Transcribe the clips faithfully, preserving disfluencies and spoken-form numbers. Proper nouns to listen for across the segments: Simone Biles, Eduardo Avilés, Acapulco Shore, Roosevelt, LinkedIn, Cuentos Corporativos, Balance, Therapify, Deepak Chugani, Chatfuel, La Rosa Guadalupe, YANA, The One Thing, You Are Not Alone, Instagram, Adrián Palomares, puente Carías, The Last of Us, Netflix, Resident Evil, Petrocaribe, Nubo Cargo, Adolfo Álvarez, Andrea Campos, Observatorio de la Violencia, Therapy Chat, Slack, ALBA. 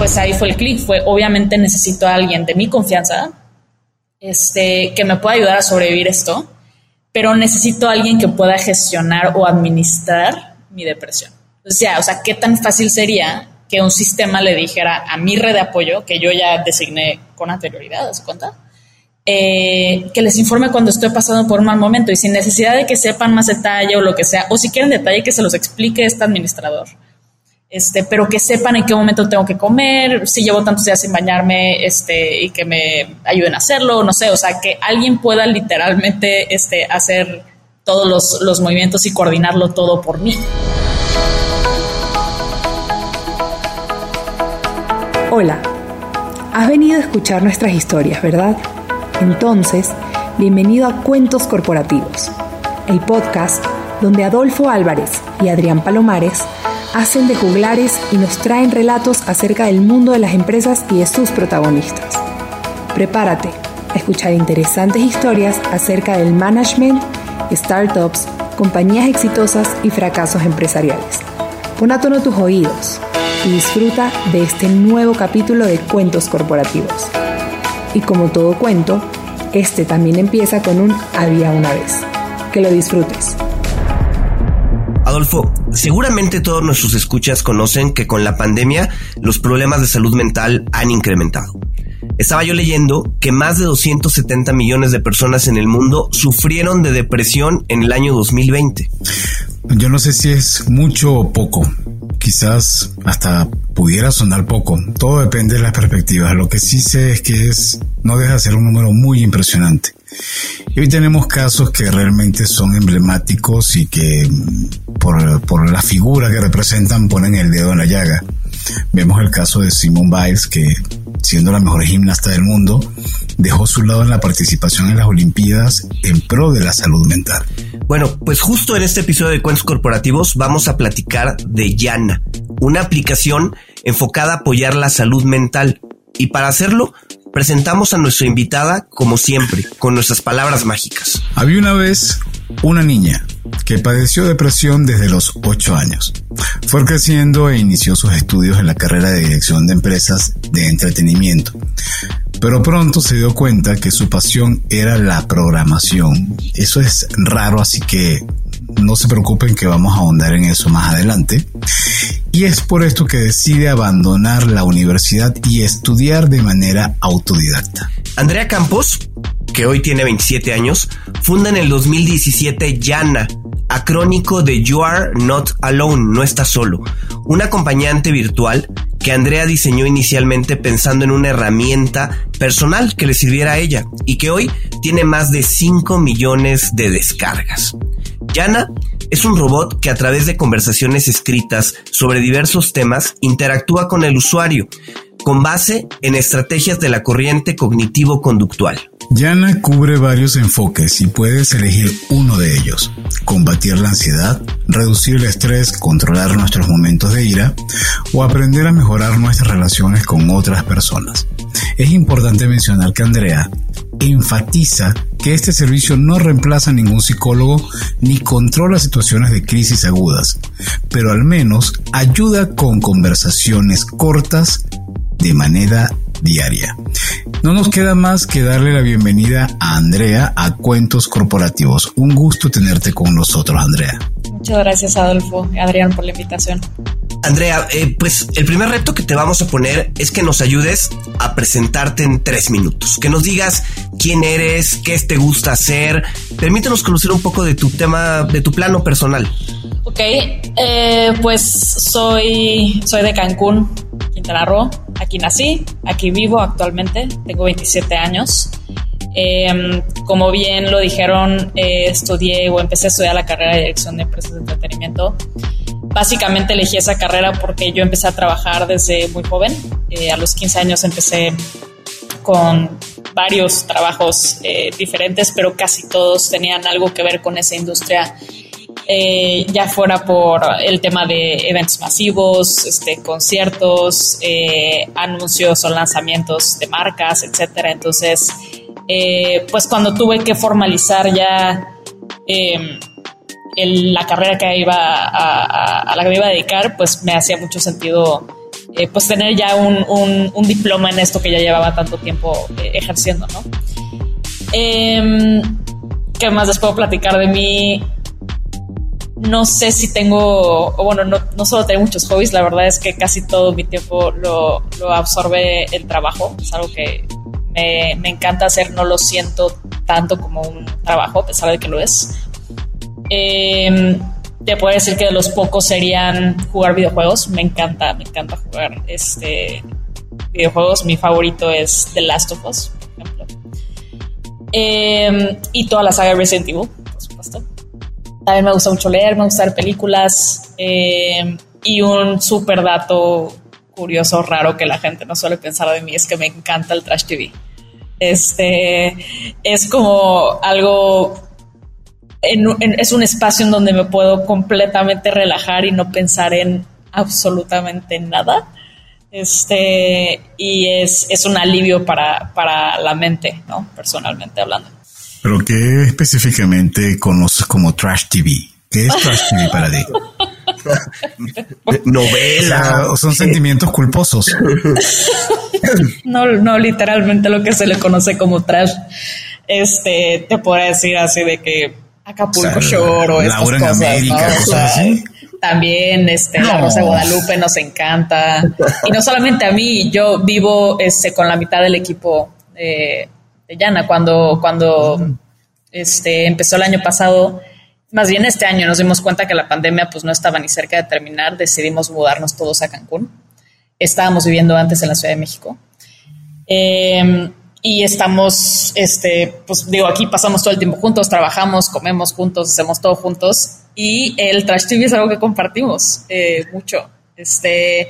pues ahí fue el clic, fue obviamente necesito a alguien de mi confianza este, que me pueda ayudar a sobrevivir esto, pero necesito a alguien que pueda gestionar o administrar mi depresión. O sea, o sea, ¿qué tan fácil sería que un sistema le dijera a mi red de apoyo, que yo ya designé con anterioridad, ¿se cuenta? Eh, que les informe cuando estoy pasando por un mal momento y sin necesidad de que sepan más detalle o lo que sea, o si quieren detalle que se los explique este administrador, este, pero que sepan en qué momento tengo que comer, si llevo tantos días sin bañarme este, y que me ayuden a hacerlo, no sé, o sea, que alguien pueda literalmente este, hacer todos los, los movimientos y coordinarlo todo por mí. Hola, has venido a escuchar nuestras historias, ¿verdad? Entonces, bienvenido a Cuentos Corporativos, el podcast donde Adolfo Álvarez y Adrián Palomares hacen de juglares y nos traen relatos acerca del mundo de las empresas y de sus protagonistas. Prepárate a escuchar interesantes historias acerca del management, startups, compañías exitosas y fracasos empresariales. Pon a tono tus oídos y disfruta de este nuevo capítulo de Cuentos Corporativos. Y como todo cuento, este también empieza con un había una vez. Que lo disfrutes. Adolfo, seguramente todos nuestros escuchas conocen que con la pandemia los problemas de salud mental han incrementado. Estaba yo leyendo que más de doscientos setenta millones de personas en el mundo sufrieron de depresión en el año dos mil veinte. Yo no sé si es mucho o poco. Quizás hasta pudiera sonar poco. Todo depende de las perspectivas. Lo que sí sé es que es, no deja de ser un número muy impresionante. Y hoy tenemos casos que realmente son emblemáticos y que por, por la figura que representan ponen el dedo en la llaga. Vemos el caso de Simone Biles, que siendo la mejor gimnasta del mundo, dejó su lado en la participación en las Olimpiadas en pro de la salud mental. Bueno, pues justo en este episodio de Cuentos Corporativos vamos a platicar de YANA, una aplicación enfocada a apoyar la salud mental. Y para hacerlo, presentamos a nuestra invitada, como siempre, con nuestras palabras mágicas. Había una vez una niña que padeció depresión desde los ocho años. Fue creciendo e inició sus estudios en la carrera de dirección de empresas de entretenimiento. Pero pronto se dio cuenta que su pasión era la programación. Eso es raro, así que no se preocupen que vamos a ahondar en eso más adelante. Y es por esto que decide abandonar la universidad y estudiar de manera autodidacta. Andrea Campos, que hoy tiene veintisiete años, funda en el dos mil diecisiete YANA, acrónico de You Are Not Alone, no estás solo, un acompañante virtual que Andrea diseñó inicialmente pensando en una herramienta personal que le sirviera a ella y que hoy tiene más de cinco millones de descargas. YANA es un robot que a través de conversaciones escritas sobre diversos temas interactúa con el usuario con base en estrategias de la corriente cognitivo-conductual. YANA cubre varios enfoques y puedes elegir uno de ellos: combatir la ansiedad, reducir el estrés, controlar nuestros momentos de ira o aprender a mejorar nuestras relaciones con otras personas. Es importante mencionar que Andrea enfatiza que este servicio no reemplaza a ningún psicólogo ni controla situaciones de crisis agudas, pero al menos ayuda con conversaciones cortas de manera diaria. No nos queda más que darle la bienvenida a Andrea a Cuentos Corporativos. Un gusto tenerte con nosotros, Andrea. Muchas gracias, Adolfo y Adrián, por la invitación. Andrea, eh, pues el primer reto que te vamos a poner es que nos ayudes a presentarte en tres minutos. Que nos digas quién eres, qué te gusta hacer. Permítanos conocer un poco de tu tema, de tu plano personal. Ok, eh, pues soy, soy de Cancún, Quintana Roo. Aquí nací, aquí vivo actualmente, tengo veintisiete años. Eh, como bien lo dijeron, eh, estudié o empecé a estudiar la carrera de Dirección de Empresas de Entretenimiento. Básicamente elegí esa carrera porque yo empecé a trabajar desde muy joven. Eh, a los quince años empecé con varios trabajos eh, diferentes, pero casi todos tenían algo que ver con esa industria. Eh, ya fuera por el tema de eventos masivos, este, conciertos, eh, anuncios o lanzamientos de marcas, etcétera. Entonces, eh, pues cuando tuve que formalizar ya eh, el, la carrera que iba a, a, a la que me iba a dedicar, pues me hacía mucho sentido eh, pues tener ya un, un, un diploma en esto que ya llevaba tanto tiempo eh, ejerciendo, ¿no? Eh, ¿Qué más les puedo platicar de mí? No sé si tengo, o bueno, no, no solo tengo muchos hobbies, la verdad es que casi todo mi tiempo lo, lo absorbe el trabajo, es algo que me, me encanta hacer, no lo siento tanto como un trabajo, a pesar de que lo es. Eh, te puedo decir que de los pocos serían jugar videojuegos, me encanta, me encanta jugar este, videojuegos, mi favorito es The Last of Us, por ejemplo, eh, y toda la saga Resident Evil, por supuesto. También me gusta mucho leer, me gusta ver películas, eh, y un súper dato curioso, raro, que la gente no suele pensar de mí, es que me encanta el Trash T V. Este, es como algo... En, en, es un espacio en donde me puedo completamente relajar y no pensar en absolutamente nada. Este, y es, es un alivio para, para la mente, ¿no? Personalmente hablando. ¿Pero qué específicamente conoces como Trash T V? ¿Qué es Trash T V para ti? ¿Novela? ¿O son sentimientos culposos? No, no, literalmente lo que se le conoce como trash. Este, te podría decir así de que Acapulco, o sea, Shore o estas cosas, América, ¿no? Cosas, o sea, así. También este, no. La Rosa Guadalupe nos encanta. Y no solamente a mí, yo vivo este, con la mitad del equipo eh, de YANA. Cuando, cuando uh-huh. este, empezó el año pasado, más bien este año, nos dimos cuenta que la pandemia pues, no estaba ni cerca de terminar. Decidimos mudarnos todos a Cancún. Estábamos viviendo antes en la Ciudad de México. Eh... Y estamos, este, pues digo, aquí pasamos todo el tiempo juntos, trabajamos, comemos juntos, hacemos todo juntos. Y el Trash T V es algo que compartimos eh, mucho. Este,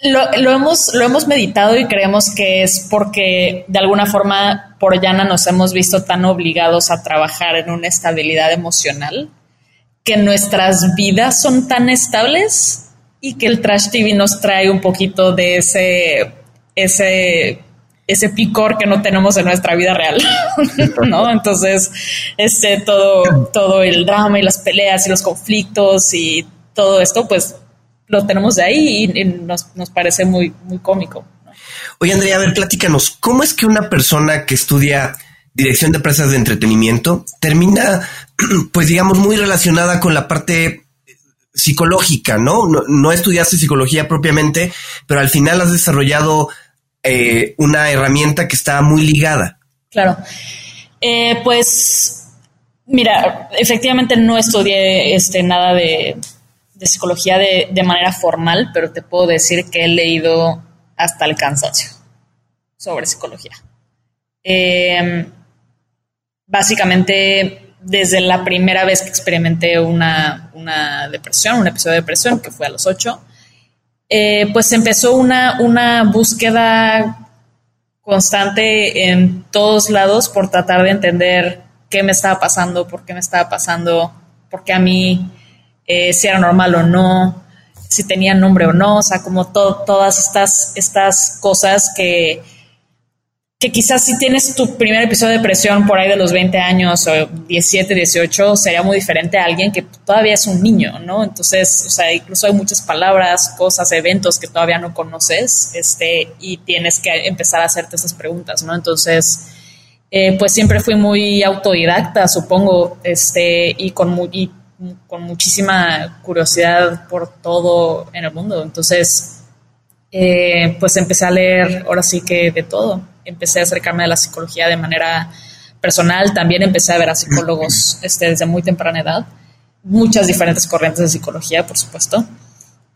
lo, lo, hemos, lo hemos meditado y creemos que es porque de alguna forma por YANA nos hemos visto tan obligados a trabajar en una estabilidad emocional que nuestras vidas son tan estables y que el Trash T V nos trae un poquito de ese... ese ese picor que no tenemos en nuestra vida real, ¿no? Entonces, este, todo, todo el drama y las peleas y los conflictos y todo esto, pues, lo tenemos de ahí y, y nos, nos parece muy, muy cómico, ¿no? Oye, Andrea, a ver, platícanos, ¿cómo es que una persona que estudia dirección de empresas de entretenimiento termina, pues, digamos, muy relacionada con la parte psicológica, ¿no? No, no estudiaste psicología propiamente, pero al final has desarrollado... Eh, una herramienta que está muy ligada. Claro. Eh, pues, mira, efectivamente no estudié este, nada de, de psicología de, de manera formal, pero te puedo decir que he leído hasta el cansancio sobre psicología. Eh, básicamente, desde la primera vez que experimenté una, una depresión, un episodio de depresión, que fue a los ocho, Eh, pues empezó una, una búsqueda constante en todos lados por tratar de entender qué me estaba pasando, por qué me estaba pasando, por qué a mí, eh, si era normal o no, si tenía nombre o no, o sea, como to- todas estas, estas cosas que, que quizás si tienes tu primer episodio de depresión por ahí de los veinte años o diecisiete, dieciocho, sería muy diferente a alguien que todavía es un niño, ¿no? Entonces, o sea, incluso hay muchas palabras, cosas, eventos que todavía no conoces, este, y tienes que empezar a hacerte esas preguntas, ¿no? Entonces, eh, pues siempre fui muy autodidacta, supongo, este, y con muy, y con muchísima curiosidad por todo en el mundo. Entonces, eh, pues empecé a leer ahora sí que de todo. Empecé a acercarme a la psicología de manera personal. También empecé a ver a psicólogos este, desde muy temprana edad. Muchas diferentes corrientes de psicología, por supuesto.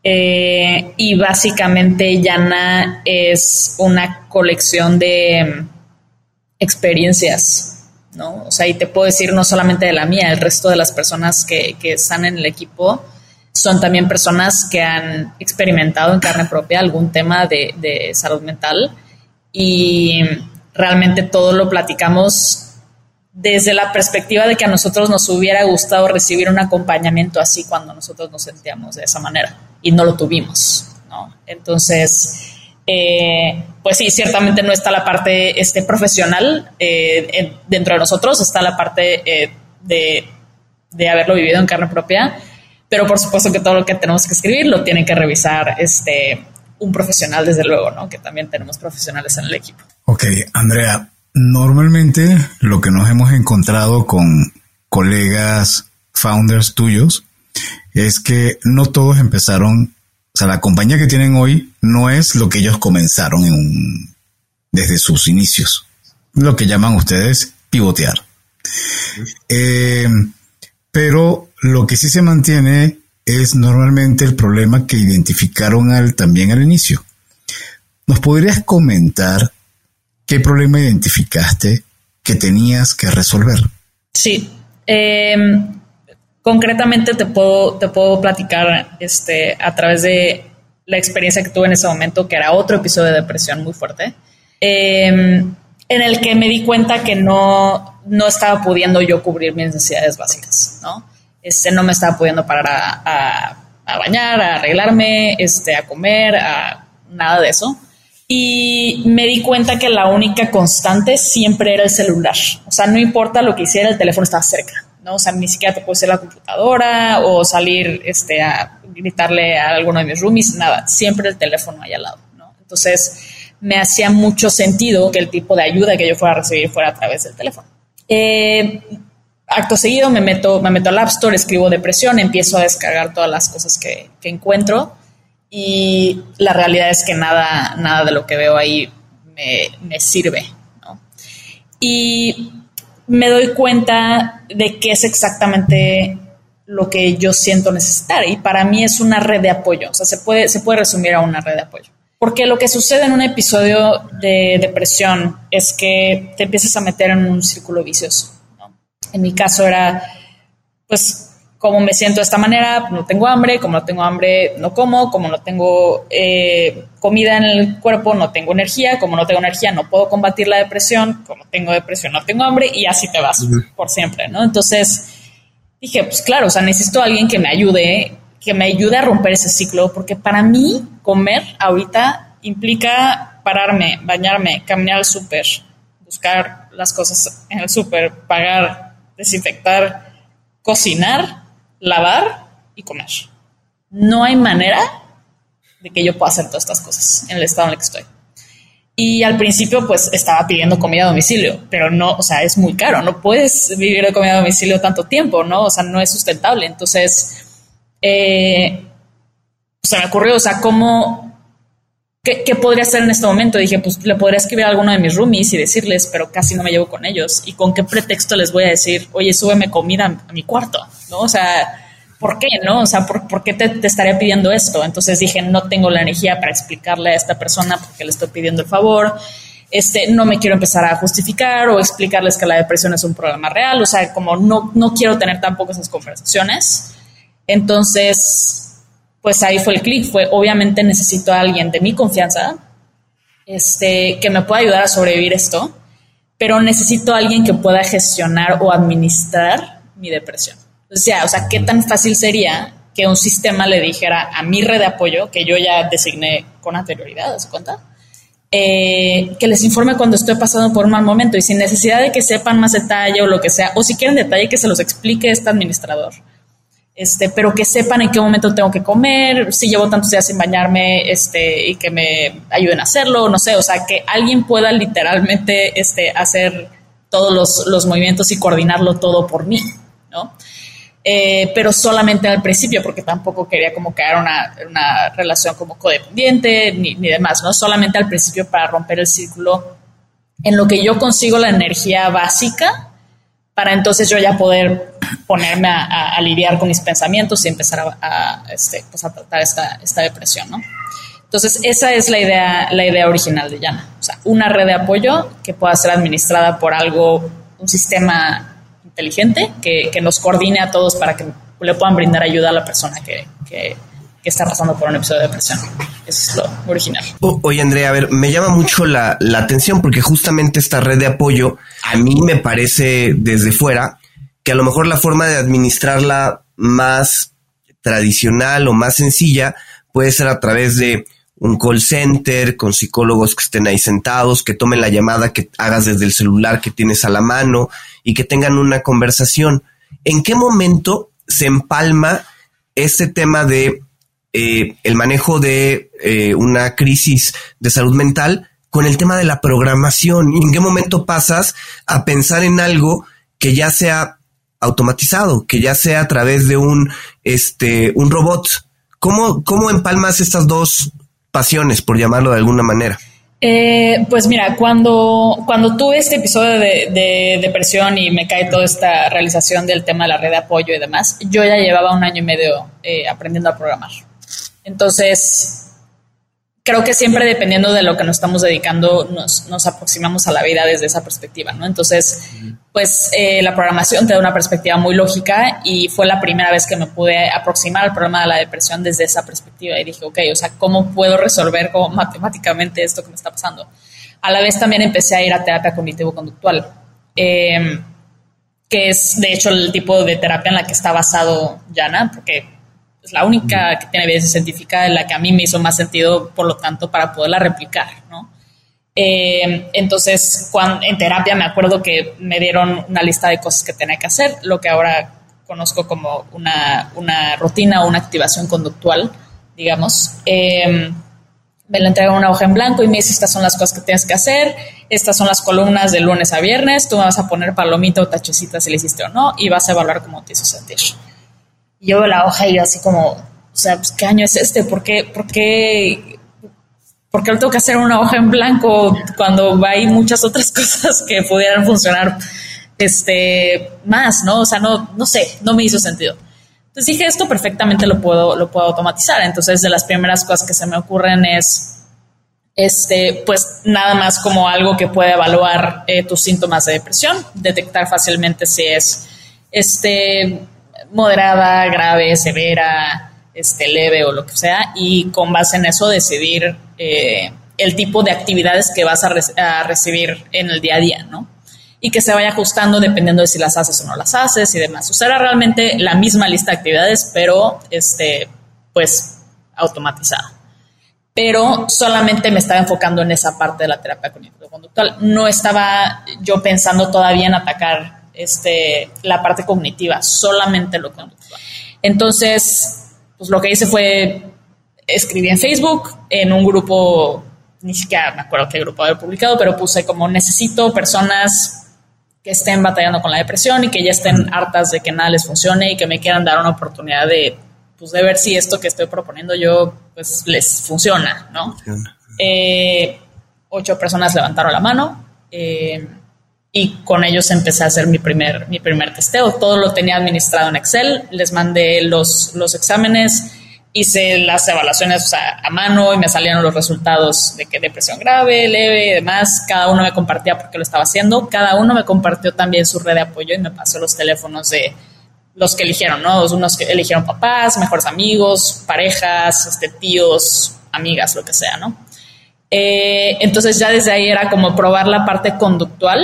Eh, y básicamente YANA es una colección de experiencias, ¿no? O sea, y te puedo decir no solamente de la mía, el resto de las personas que, que están en el equipo son también personas que han experimentado en carne propia algún tema de, de salud mental. Y realmente todo lo platicamos desde la perspectiva de que a nosotros nos hubiera gustado recibir un acompañamiento así cuando nosotros nos sentíamos de esa manera y no lo tuvimos, ¿no? Entonces, eh, pues sí, ciertamente no está la parte este, profesional eh, dentro de nosotros, está la parte eh, de, de haberlo vivido en carne propia, pero por supuesto que todo lo que tenemos que escribir lo tienen que revisar este un profesional, desde luego, ¿no? Que también tenemos profesionales en el equipo. Ok, Andrea, normalmente lo que nos hemos encontrado con colegas founders tuyos es que no todos empezaron, o sea, la compañía que tienen hoy no es lo que ellos comenzaron en un, desde sus inicios, lo que llaman ustedes pivotear. Eh, pero lo que sí se mantiene es normalmente el problema que identificaron al, también al inicio. ¿Nos podrías comentar qué problema identificaste que tenías que resolver? Sí, eh, concretamente te puedo, te puedo platicar este, a través de la experiencia que tuve en ese momento, que era otro episodio de depresión muy fuerte, eh, en el que me di cuenta que no, no estaba pudiendo yo cubrir mis necesidades básicas, ¿no? Este, no me estaba pudiendo parar a, a, a bañar, a arreglarme, este, a comer, a nada de eso. Y me di cuenta que la única constante siempre era el celular. O sea, no importa lo que hiciera, el teléfono estaba cerca, ¿no? O sea, ni siquiera te puedes ir a la computadora o salir este, a gritarle a alguno de mis roomies, nada. Siempre el teléfono ahí al lado, ¿no? Entonces, me hacía mucho sentido que el tipo de ayuda que yo fuera a recibir fuera a través del teléfono. Eh... Acto seguido me meto, me meto al App Store, escribo depresión, empiezo a descargar todas las cosas que, que encuentro y la realidad es que nada, nada de lo que veo ahí me, me sirve, ¿no? Y me doy cuenta de qué es exactamente lo que yo siento necesitar y para mí es una red de apoyo, o sea, se puede, se puede resumir a una red de apoyo. Porque lo que sucede en un episodio de depresión es que te empiezas a meter en un círculo vicioso. En mi caso era, pues, como me siento de esta manera, no tengo hambre, como no tengo hambre, no como, como no tengo eh, comida en el cuerpo, no tengo energía, como no tengo energía, no puedo combatir la depresión, como tengo depresión, no tengo hambre, y así te vas uh-huh. por siempre, ¿no? Entonces dije, pues claro, o sea, necesito a alguien que me ayude, que me ayude a romper ese ciclo, porque para mí comer ahorita implica pararme, bañarme, caminar al súper, buscar las cosas en el súper, pagar, desinfectar, cocinar, lavar y comer. No hay manera de que yo pueda hacer todas estas cosas en el estado en el que estoy. Y al principio, pues, estaba pidiendo comida a domicilio, pero no, o sea, es muy caro. No puedes vivir de comida a domicilio tanto tiempo, ¿no? O sea, no es sustentable. Entonces, eh, se me ocurrió, o sea, ¿cómo...? ¿Qué, ¿Qué podría hacer en este momento? Dije, pues le podría escribir a alguno de mis roomies y decirles, pero casi no me llevo con ellos. ¿Y con qué pretexto les voy a decir, oye, súbeme comida a mi cuarto? ¿No? O sea, ¿por qué? ¿No? O sea, ¿por, por qué te, te estaría pidiendo esto? Entonces dije, no tengo la energía para explicarle a esta persona por qué le estoy pidiendo el favor. Este, no me quiero empezar a justificar o explicarles que la depresión es un problema real. O sea, como no, no quiero tener tampoco esas conversaciones. Entonces... pues ahí fue el clic, fue obviamente necesito a alguien de mi confianza este, que me pueda ayudar a sobrevivir esto, pero necesito a alguien que pueda gestionar o administrar mi depresión. O sea, o sea, ¿qué tan fácil sería que un sistema le dijera a mi red de apoyo, que yo ya designé con anterioridad, ¿das cuenta? Eh, que les informe cuando estoy pasando por un mal momento y sin necesidad de que sepan más detalle o lo que sea, o si quieren detalle que se los explique este administrador. Este, pero que sepan en qué momento tengo que comer, si llevo tantos días sin bañarme, este, y que me ayuden a hacerlo, no sé, o sea, que alguien pueda literalmente, este, hacer todos los, los movimientos y coordinarlo todo por mí, ¿no? Eh, pero solamente al principio, porque tampoco quería como crear una, una relación como codependiente ni, ni demás, ¿no? Solamente al principio para romper el círculo en lo que yo consigo la energía básica para entonces yo ya poder ponerme a, a, a lidiar con mis pensamientos y empezar a, a, este, pues a tratar esta, esta depresión, ¿no? Entonces, esa es la idea, la idea original de YANA. O sea, una red de apoyo que pueda ser administrada por algo, un sistema inteligente que, que nos coordine a todos para que le puedan brindar ayuda a la persona que, que, que está pasando por un episodio de depresión. Eso es lo original. O, oye, Andrea, a ver, me llama mucho la, la atención porque justamente esta red de apoyo a mí me parece desde fuera que a lo mejor la forma de administrarla más tradicional o más sencilla puede ser a través de un call center con psicólogos que estén ahí sentados, que tomen la llamada que hagas desde el celular que tienes a la mano y que tengan una conversación. ¿En qué momento se empalma este tema de eh, el manejo de eh, una crisis de salud mental con el tema de la programación. ¿Y en qué momento pasas a pensar en algo que ya sea automatizado, que ya sea a través de un, este, un robot? ¿Cómo, cómo empalmas estas dos pasiones, por llamarlo de alguna manera? Eh, pues mira, cuando, cuando tuve este episodio de, de depresión y me cae toda esta realización del tema de la red de apoyo y demás, yo ya llevaba un año y medio eh, aprendiendo a programar. Entonces, creo que siempre dependiendo de lo que nos estamos dedicando, nos, nos aproximamos a la vida desde esa perspectiva, ¿no? Entonces, pues eh, la programación te da una perspectiva muy lógica y fue la primera vez que me pude aproximar al problema de la depresión desde esa perspectiva y dije, ok, o sea, ¿cómo puedo resolver como matemáticamente esto que me está pasando? A la vez también empecé a ir a terapia cognitivo-conductual, eh, que es de hecho el tipo de terapia en la que está basado YANA, porque es la única que tiene evidencia científica, en la que a mí me hizo más sentido, por lo tanto, para poderla replicar, ¿no? Eh, entonces, cuando, en terapia me acuerdo que me dieron una lista de cosas que tenía que hacer, lo que ahora conozco como una, una rutina o una activación conductual, digamos. Eh, me la entregan una hoja en blanco y me dice, estas son las cosas que tienes que hacer, estas son las columnas de lunes a viernes, tú me vas a poner palomita o tachecita si le hiciste o no, y vas a evaluar cómo te hizo sentir. Y yo veo la hoja y yo así como, o sea, pues, ¿qué año es este? ¿Por qué, por qué ¿Por qué tengo que hacer una hoja en blanco cuando hay muchas otras cosas que pudieran funcionar este, más, ¿no? O sea, no, no sé, no me hizo sentido. Entonces dije, esto perfectamente lo puedo, lo puedo automatizar. Entonces, de las primeras cosas que se me ocurren es, este, pues, nada más como algo que puede evaluar eh, tus síntomas de depresión, detectar fácilmente si es este, moderada, grave, severa, este, leve o lo que sea, y con base en eso decidir Eh, el tipo de actividades que vas a, re- a recibir en el día a día, ¿no? Y que se vaya ajustando dependiendo de si las haces o no las haces y demás. O sea, era realmente la misma lista de actividades, pero este, pues automatizada. Pero solamente me estaba enfocando en esa parte de la terapia cognitivo-conductual. No estaba yo pensando todavía en atacar este, la parte cognitiva, solamente lo conductual. Entonces, pues lo que hice fue escribí en Facebook, en un grupo, ni siquiera me acuerdo qué grupo había publicado, pero puse como necesito personas que estén batallando con la depresión y que ya estén hartas de que nada les funcione y que me quieran dar una oportunidad de, pues, de ver si esto que estoy proponiendo yo, pues, les funciona, ¿no? Funciona. Eh, ocho personas levantaron la mano eh, y con ellos empecé a hacer mi primer, mi primer testeo. Todo lo tenía administrado en Excel, les mandé los, los exámenes, hice las evaluaciones, o sea, a mano y me salieron los resultados de que depresión grave, leve y demás. Cada uno me compartía por qué lo estaba haciendo. Cada uno me compartió también su red de apoyo y me pasó los teléfonos de los que eligieron, ¿no? Unos que eligieron papás, mejores amigos, parejas, este, tíos, amigas, lo que sea, ¿no? Eh, entonces ya desde ahí era como probar la parte conductual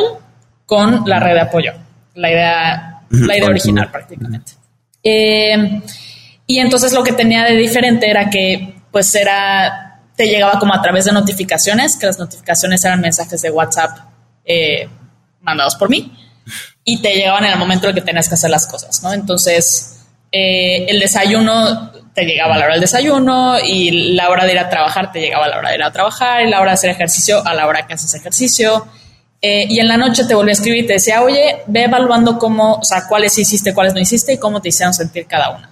con la red de apoyo. La idea, la idea original prácticamente. Eh... Y entonces lo que tenía de diferente era que, pues, era, te llegaba como a través de notificaciones, que las notificaciones eran mensajes de WhatsApp eh, mandados por mí y te llegaban en el momento en el que tenías que hacer las cosas, ¿no? Entonces, eh, el desayuno te llegaba a la hora del desayuno y la hora de ir a trabajar te llegaba a la hora de ir a trabajar y la hora de hacer ejercicio a la hora que haces ejercicio. Eh, y en la noche te volví a escribir y te decía, oye, ve evaluando cómo, o sea, cuáles hiciste, cuáles no hiciste y cómo te hicieron sentir cada una.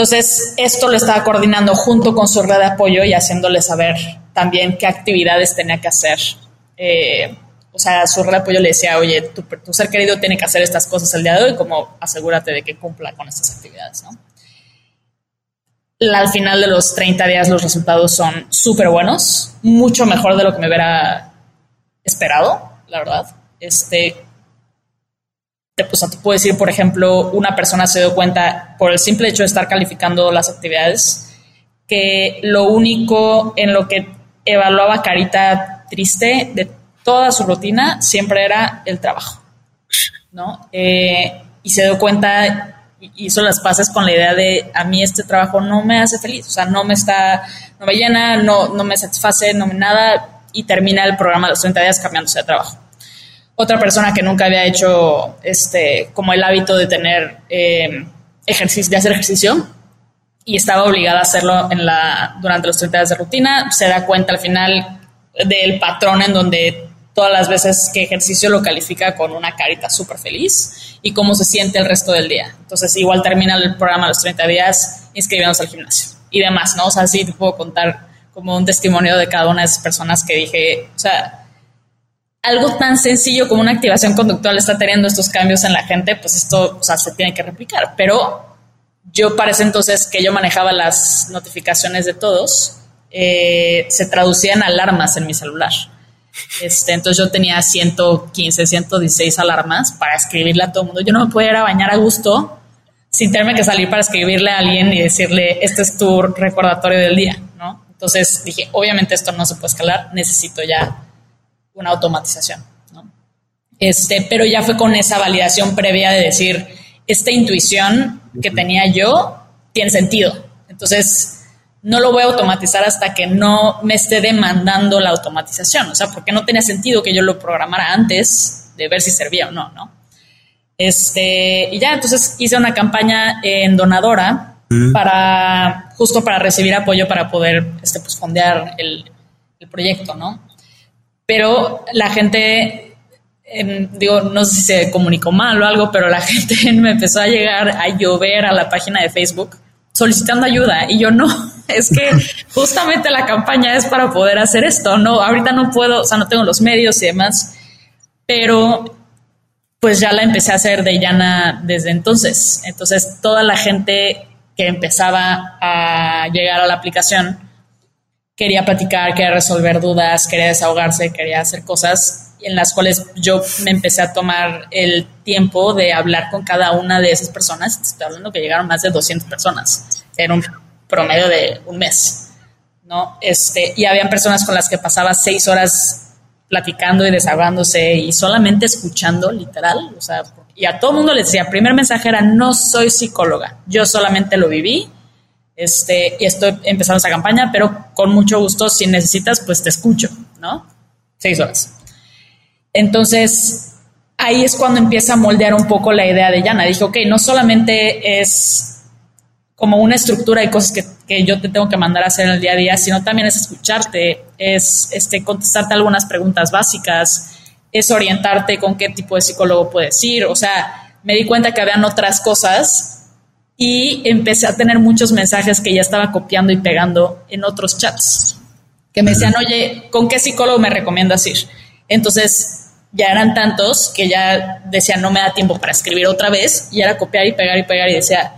Entonces, esto lo estaba coordinando junto con su red de apoyo y haciéndole saber también qué actividades tenía que hacer. Eh, o sea, su red de apoyo le decía, oye, tu, tu ser querido tiene que hacer estas cosas el día de hoy, como asegúrate de que cumpla con estas actividades, ¿no? La, al final de los treinta días los resultados son súper buenos, mucho mejor de lo que me hubiera esperado, la verdad. Este... O sea, te puedo decir, por ejemplo, una persona se dio cuenta por el simple hecho de estar calificando las actividades que lo único en lo que evaluaba carita triste de toda su rutina siempre era el trabajo, ¿no? Eh, y se dio cuenta, hizo las paces con la idea de a mí este trabajo no me hace feliz, o sea, no me está, no me llena, no, no me satisface, no me nada, y termina el programa de los treinta días cambiándose de trabajo. Otra persona que nunca había hecho este, como el hábito de tener eh, ejercicio, de hacer ejercicio, y estaba obligada a hacerlo en la, durante los treinta días de rutina. Se da cuenta al final del patrón en donde todas las veces que ejercicio lo califica con una carita súper feliz y cómo se siente el resto del día. Entonces igual termina el programa a los treinta días inscribiéndose al gimnasio y demás, ¿no? O sea, sí te puedo contar como un testimonio de cada una de esas personas que dije, o sea, algo tan sencillo como una activación conductual está teniendo estos cambios en la gente, pues esto, o sea, se tiene que replicar. Pero yo para ese entonces que yo manejaba las notificaciones de todos, eh, se traducían alarmas en mi celular. Este, entonces yo tenía ciento quince, ciento dieciséis alarmas para escribirle a todo el mundo. Yo no me podía ir a bañar a gusto sin tenerme que salir para escribirle a alguien y decirle, este es tu recordatorio del día, ¿no? Entonces dije, obviamente esto no se puede escalar, necesito ya una automatización, ¿no? Este, pero ya fue con esa validación previa de decir, esta intuición que tenía yo tiene sentido. Entonces no lo voy a automatizar hasta que no me esté demandando la automatización. O sea, porque no tenía sentido que yo lo programara antes de ver si servía o no, ¿no? Este, y ya, entonces hice una campaña en Donadora ¿Mm? para, justo para recibir apoyo para poder, este, pues, fondear el, el proyecto, ¿no? Pero la gente, eh, digo, no sé si se comunicó mal o algo, pero la gente me empezó a llegar a llover a la página de Facebook solicitando ayuda. Y yo, no, es que justamente la campaña es para poder hacer esto. No, ahorita no puedo, o sea, no tengo los medios y demás. Pero pues ya la empecé a hacer de YANA desde entonces. Entonces toda la gente que empezaba a llegar a la aplicación quería platicar, quería resolver dudas, quería desahogarse, quería hacer cosas en las cuales yo me empecé a tomar el tiempo de hablar con cada una de esas personas. Estoy hablando que llegaron más de doscientas personas en un promedio de un mes, ¿no? Este, y habían personas con las que pasaba seis horas platicando y desahogándose y solamente escuchando, literal. O sea, y a todo el mundo les decía, el primer mensaje era, no soy psicóloga, yo solamente lo viví. Este, y estoy empezando esa campaña, pero con mucho gusto, si necesitas, pues te escucho, ¿no? Seis horas. Entonces, ahí es cuando empieza a moldear un poco la idea de YANA. Dije, ok, no solamente es como una estructura y cosas que, que yo te tengo que mandar a hacer en el día a día, sino también es escucharte, es este, contestarte algunas preguntas básicas, es orientarte con qué tipo de psicólogo puedes ir. O sea, me di cuenta que habían otras cosas. Y empecé a tener muchos mensajes que ya estaba copiando y pegando en otros chats que me decían, oye, ¿con qué psicólogo me recomiendas ir? Entonces ya eran tantos que ya decían, no me da tiempo para escribir otra vez, y era copiar y pegar y pegar y decía,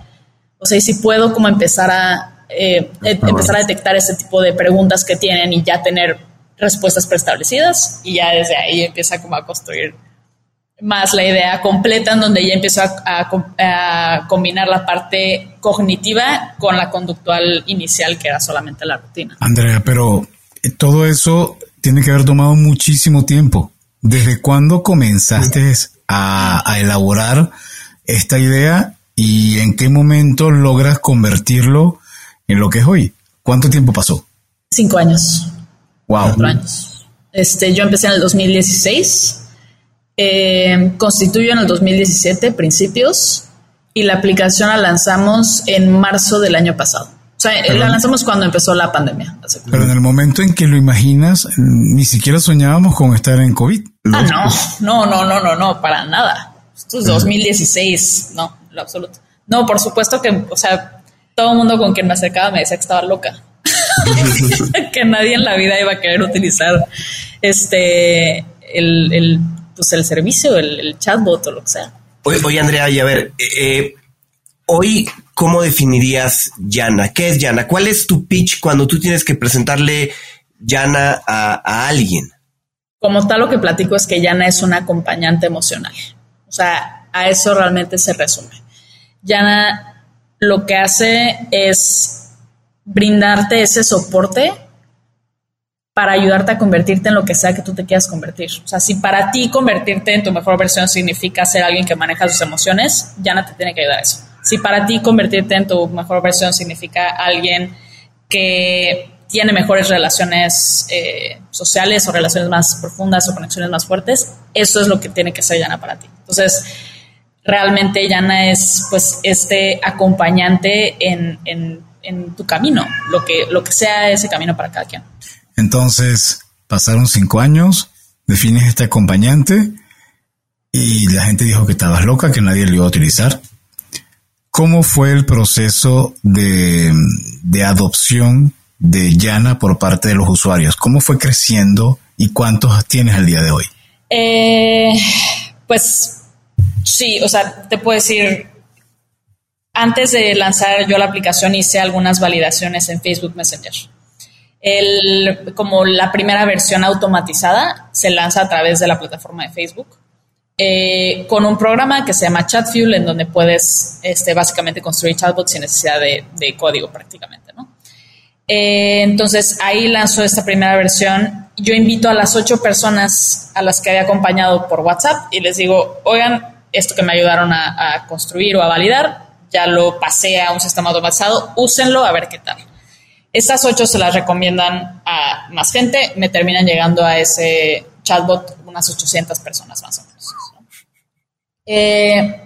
o sea, y si puedo como empezar a eh, empezar a detectar ese tipo de preguntas que tienen y ya tener respuestas preestablecidas, y ya desde ahí empieza como a construir más la idea completa, en donde ya empiezo a, a, a combinar la parte cognitiva con la conductual inicial, que era solamente la rutina. Andrea, pero todo eso tiene que haber tomado muchísimo tiempo. ¿Desde cuándo comenzaste a, a elaborar esta idea y en qué momento logras convertirlo en lo que es hoy? ¿Cuánto tiempo pasó? Cinco años. Wow. Cuatro años. Este, yo empecé en el dos mil dieciséis. Eh, constituyo en el dos mil diecisiete principios y la aplicación la lanzamos en marzo del año pasado. O sea, pero, la lanzamos cuando empezó la pandemia. Pero en el momento en que lo imaginas, ni siquiera soñábamos con estar en COVID. Ah, no, no, no, no, no, no, para nada. Esto es dos mil dieciséis, no, lo absoluto. No, por supuesto que, o sea, todo el mundo con quien me acercaba me decía que estaba loca. Que nadie en la vida iba a querer utilizar este, el... el pues el servicio, el, el chatbot o lo que sea. Oye, oye Andrea, y a ver, eh, hoy, ¿cómo definirías YANA? ¿Qué es YANA? ¿Cuál es tu pitch cuando tú tienes que presentarle YANA a, a alguien? Como tal, lo que platico es que YANA es un acompañante emocional. O sea, a eso realmente se resume. YANA lo que hace es brindarte ese soporte para ayudarte a convertirte en lo que sea que tú te quieras convertir. O sea, si para ti convertirte en tu mejor versión significa ser alguien que maneja sus emociones, YANA te tiene que ayudar a eso. Si para ti convertirte en tu mejor versión significa alguien que tiene mejores relaciones eh, sociales o relaciones más profundas o conexiones más fuertes, eso es lo que tiene que ser YANA para ti. Entonces, realmente YANA es pues este acompañante en, en en tu camino, lo que, lo que sea ese camino para cada quien. Entonces, pasaron cinco años, defines este acompañante y la gente dijo que estabas loca, que nadie lo iba a utilizar. ¿Cómo fue el proceso de, de adopción de YANA por parte de los usuarios? ¿Cómo fue creciendo y cuántos tienes al día de hoy? Eh, pues sí, o sea, te puedo decir, antes de lanzar yo la aplicación hice algunas validaciones en Facebook Messenger. El, como la primera versión automatizada se lanza a través de la plataforma de Facebook eh, con un programa que se llama Chatfuel, en donde puedes este, básicamente construir chatbots sin necesidad de, de código prácticamente, ¿no? Eh, entonces ahí lanzó esta primera versión. Yo invito a las ocho personas a las que había acompañado por WhatsApp y les digo, oigan, esto que me ayudaron a, a construir o a validar, ya lo pasé a un sistema automatizado, úsenlo a ver qué tal. Estas ocho se las recomiendan a más gente, me terminan llegando a ese chatbot unas ochocientas personas más o menos, ¿no? Eh,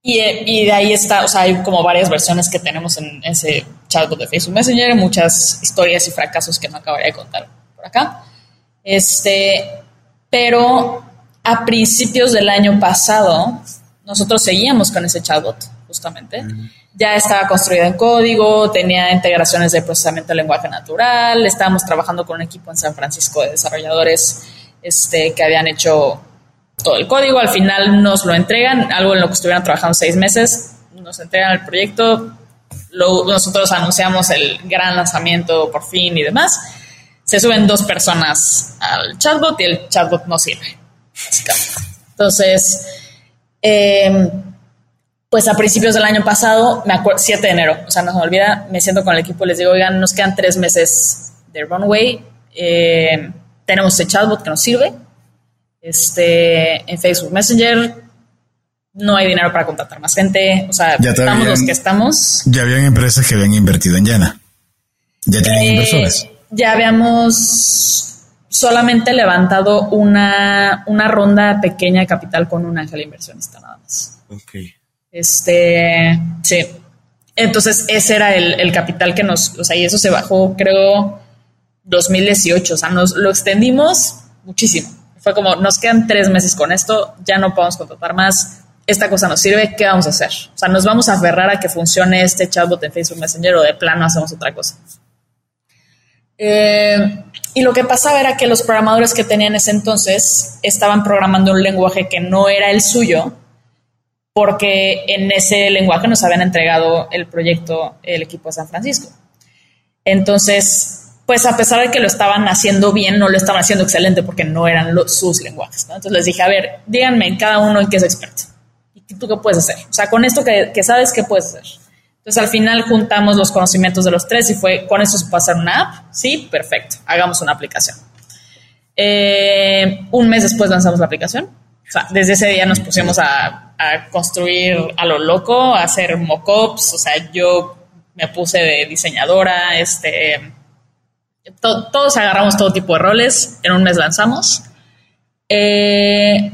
y, y de ahí está, o sea, hay como varias versiones que tenemos en ese chatbot de Facebook Messenger, muchas historias y fracasos que no acabaría de contar por acá. Este, pero a principios del año pasado, nosotros seguíamos con ese chatbot, justamente. Uh-huh. Ya estaba construido en código, tenía integraciones de procesamiento de lenguaje natural, estábamos trabajando con un equipo en San Francisco de desarrolladores este, que habían hecho todo el código. Al final nos lo entregan, algo en lo que estuvieron trabajando seis meses, nos entregan el proyecto, lo, nosotros anunciamos el gran lanzamiento por fin y demás. Se suben dos personas al chatbot y el chatbot no sirve, básicamente. Entonces, eh, pues a principios del año pasado, me acuerdo, siete de enero, o sea, no se me olvida, me siento con el equipo, les digo, oigan, nos quedan tres meses de runway, eh, tenemos el chatbot que nos sirve, este, en Facebook Messenger, no hay dinero para contratar más gente, o sea, ya estamos habían, los que estamos. Ya habían empresas que habían invertido en YANA, ya tienen eh, inversores. Ya habíamos solamente levantado una, una ronda pequeña de capital con un ángel inversionista nada más. Okay. Este, sí. Entonces, ese era el, el capital que nos, o sea, y eso se bajó, creo, dos mil dieciocho. O sea, nos lo extendimos muchísimo. Fue como, nos quedan tres meses con esto, ya no podemos contratar más. Esta cosa nos sirve, ¿qué vamos a hacer? O sea, nos vamos a aferrar a que funcione este chatbot en Facebook Messenger o de plano hacemos otra cosa. Eh, y lo que pasaba era que los programadores que tenían ese entonces estaban programando un lenguaje que no era el suyo, porque en ese lenguaje nos habían entregado el proyecto el equipo de San Francisco. Entonces, pues a pesar de que lo estaban haciendo bien, no lo estaban haciendo excelente porque no eran los, sus lenguajes, ¿no? Entonces les dije, a ver, díganme cada uno en qué es experto. ¿Y tú qué puedes hacer? O sea, con esto que, que sabes, ¿qué puedes hacer? Entonces, al final juntamos los conocimientos de los tres y fue, ¿con esto se puede hacer una app? Sí, perfecto, hagamos una aplicación. Eh, un mes después lanzamos la aplicación. O sea, desde ese día nos pusimos a, a construir a lo loco, a hacer mockups. O sea, yo me puse de diseñadora, este, to, todos agarramos todo tipo de roles. En un mes lanzamos. Eh,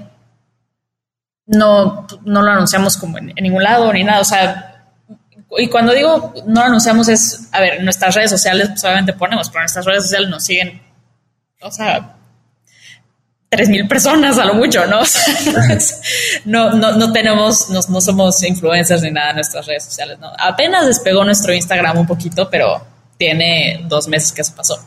no, no lo anunciamos como en, en ningún lado ni nada. O sea, y cuando digo no lo anunciamos es, a ver, nuestras redes sociales pues obviamente ponemos, pero nuestras redes sociales nos siguen, o sea, tres mil personas a lo mucho, ¿no? no, no, no tenemos, no, no somos influencers ni nada en nuestras redes sociales, ¿no? Apenas despegó nuestro Instagram un poquito, pero tiene dos meses que se pasó.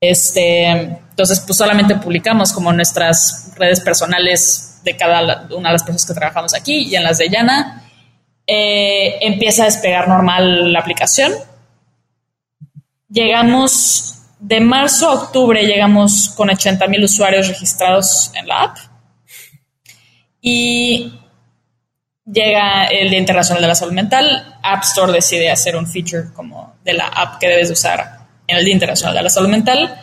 Este, entonces, pues solamente publicamos como nuestras redes personales de cada una de las personas que trabajamos aquí y en las de YANA. Eh, empieza a despegar normal la aplicación. Llegamos... De marzo a octubre llegamos con ochenta mil usuarios registrados en la app y llega el Día Internacional de la Salud Mental. App Store decide hacer un feature como de la app que debes usar en el Día Internacional de la Salud Mental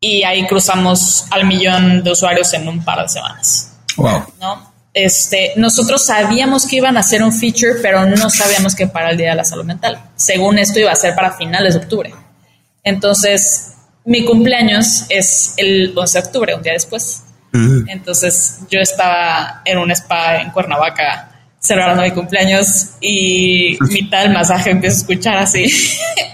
y ahí cruzamos al millón de usuarios en un par de semanas. Wow. ¿No? Este, nosotros sabíamos que iban a hacer un feature, pero no sabíamos que para el Día de la Salud Mental. Según esto iba a ser para finales de octubre. Entonces, mi cumpleaños es el once de octubre, un día después. Uh-huh. Entonces, yo estaba en un spa en Cuernavaca celebrando mi cumpleaños y mitad del masaje empiezo a escuchar así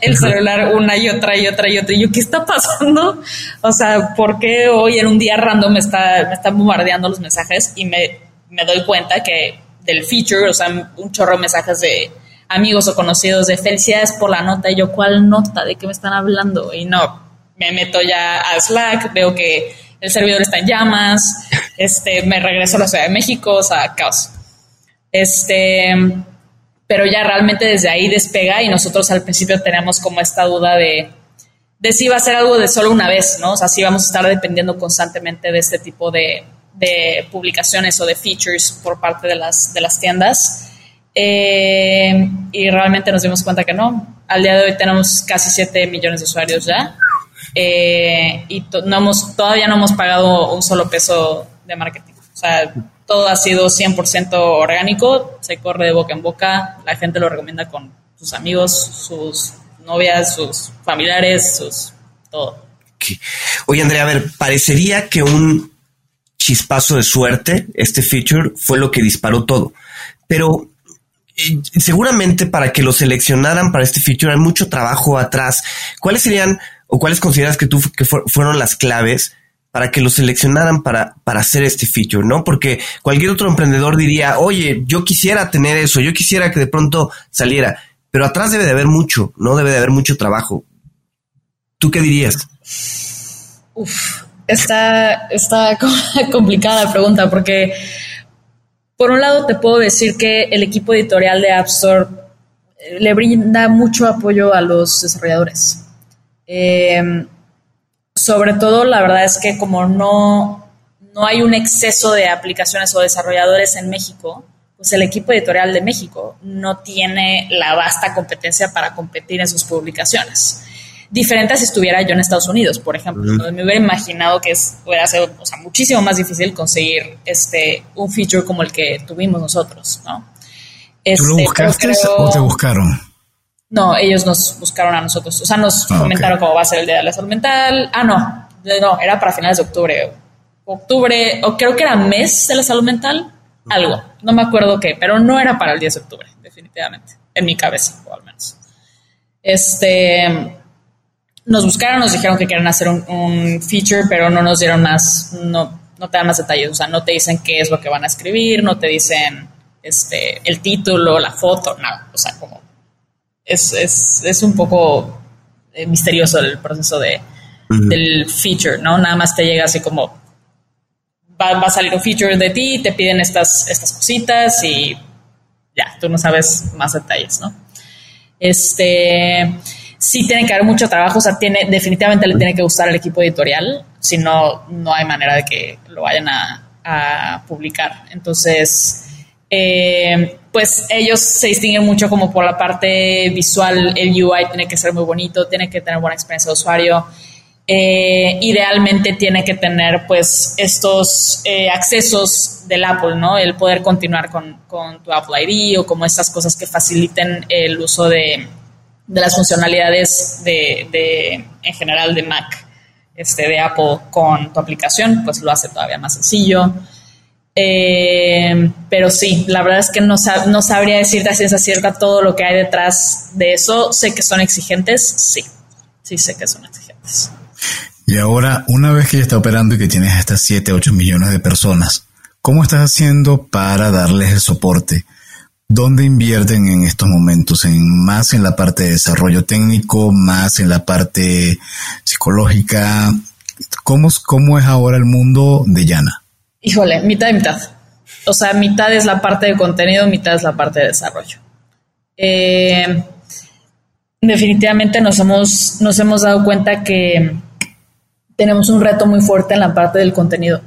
el celular una y otra y otra y otra. Y yo, ¿qué está pasando? O sea, ¿por qué hoy en un día random me está, me están bombardeando los mensajes? Y me, me doy cuenta que del feature, o sea, un chorro de mensajes de amigos o conocidos de felicidades por la nota. Y yo, ¿cuál nota? ¿De qué me están hablando? Y no, me meto ya a Slack, veo que el servidor está en llamas, este, me regreso a la Ciudad de México, o sea, caos. Este, pero ya realmente desde ahí despega y nosotros al principio teníamos como esta duda de, de si iba a ser algo de solo una vez, ¿no? O sea, si vamos a estar dependiendo constantemente de este tipo de, de publicaciones o de features por parte de las, de las tiendas. Eh, y realmente nos dimos cuenta que no. Al día de hoy tenemos casi siete millones de usuarios ya. Eh, y to- no hemos, todavía no hemos pagado un solo peso de marketing. O sea, todo ha sido cien por ciento orgánico, se corre de boca en boca, la gente lo recomienda con sus amigos, sus novias, sus familiares, sus todo. Okay. Oye, Andrea, a ver, parecería que un chispazo de suerte, este feature, fue lo que disparó todo, pero eh, seguramente para que lo seleccionaran para este feature hay mucho trabajo atrás. ¿Cuáles serían o cuáles consideras que tú que fu- fueron las claves para que lo seleccionaran para, para hacer este feature, ¿no? Porque cualquier otro emprendedor diría, oye, yo quisiera tener eso, yo quisiera que de pronto saliera, pero atrás debe de haber mucho, ¿no? Debe de haber mucho trabajo. ¿Tú qué dirías? Uf, está, está complicada la pregunta porque, por un lado, te puedo decir que el equipo editorial de App Store le brinda mucho apoyo a los desarrolladores. Eh... Sobre todo, la verdad es que como no, no hay un exceso de aplicaciones o desarrolladores en México, pues el equipo editorial de México no tiene la vasta competencia para competir en sus publicaciones. Diferente a si estuviera yo en Estados Unidos, por ejemplo. Uh-huh. Me hubiera imaginado que es, hubiera sido, o sea, muchísimo más difícil conseguir este, un feature como el que tuvimos nosotros, ¿no? Este, ¿Tú lo buscaste creo, o te buscaron? No, ellos nos buscaron a nosotros. O sea, nos ah, comentaron okay. cómo va a ser el día de la salud mental. Ah, no, no, era para finales de octubre. Octubre, o creo que era mes de la salud mental, algo. No me acuerdo qué, pero no era para el diez de octubre, definitivamente. En mi cabeza, o al menos. Este, nos buscaron, nos dijeron que querían hacer un, un feature, pero no nos dieron más, no, no te dan más detalles. O sea, no te dicen qué es lo que van a escribir, no te dicen este, el título, la foto, nada. O sea, como... Es, es, es un poco misterioso el proceso de, uh-huh. del feature, ¿no? Nada más te llega así como, va, va a salir un feature de ti, te piden estas, estas cositas y ya, tú no sabes más detalles, ¿no? Este, sí tiene que haber mucho trabajo, o sea, tiene, definitivamente le tiene que gustar al equipo editorial, si no, no hay manera de que lo vayan a, a publicar. Entonces... Eh, pues ellos se distinguen mucho como por la parte visual, el U I tiene que ser muy bonito, tiene que tener buena experiencia de usuario, eh, idealmente tiene que tener pues estos eh, accesos del Apple, ¿no? El poder continuar con, con tu Apple I D o como estas cosas que faciliten el uso de, de las funcionalidades de, de, en general de Mac, este, de Apple con tu aplicación, pues lo hace todavía más sencillo. Eh, pero sí, la verdad es que no, sab- no sabría decirte a ciencia cierta todo lo que hay detrás de eso. Sé que son exigentes, sí, sí sé que son exigentes. Y ahora, una vez que ya está operando y que tienes hasta siete, ocho millones de personas, ¿cómo estás haciendo para darles el soporte? ¿Dónde invierten en estos momentos? ¿En más en la parte de desarrollo técnico, más en la parte psicológica? ¿Cómo, cómo es ahora el mundo de YANA? Híjole, mitad y mitad. O sea, mitad es la parte de contenido, mitad es la parte de desarrollo. Eh, definitivamente nos hemos, nos hemos dado cuenta que tenemos un reto muy fuerte en la parte del contenido.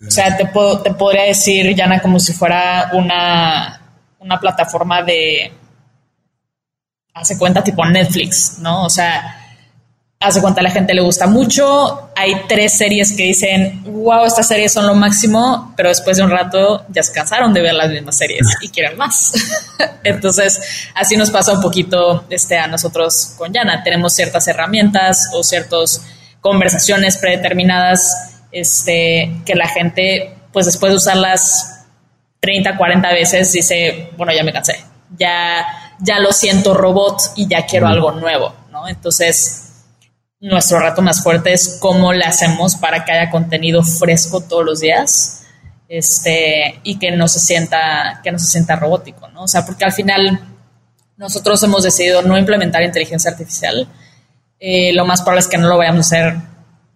O sea, te, puedo, te podría decir, YANA, como si fuera una, una plataforma de... Hace cuenta tipo Netflix, ¿no? O sea... Hace cuenta, a la gente le gusta mucho. Hay tres series que dicen, wow, estas series son lo máximo, pero después de un rato ya se cansaron de ver las mismas series y quieren más. Entonces, así nos pasa un poquito este, a nosotros con YANA. Tenemos ciertas herramientas o ciertas conversaciones predeterminadas este, que la gente, pues después de usarlas treinta, cuarenta veces dice, bueno, ya me cansé, ya, ya lo siento robot y ya quiero algo nuevo, ¿no? Entonces, nuestro reto más fuerte es cómo le hacemos para que haya contenido fresco todos los días, este, y que no se sienta, que no se sienta robótico, ¿no? O sea, porque al final nosotros hemos decidido no implementar inteligencia artificial. Eh, lo más probable es que no lo vayamos a hacer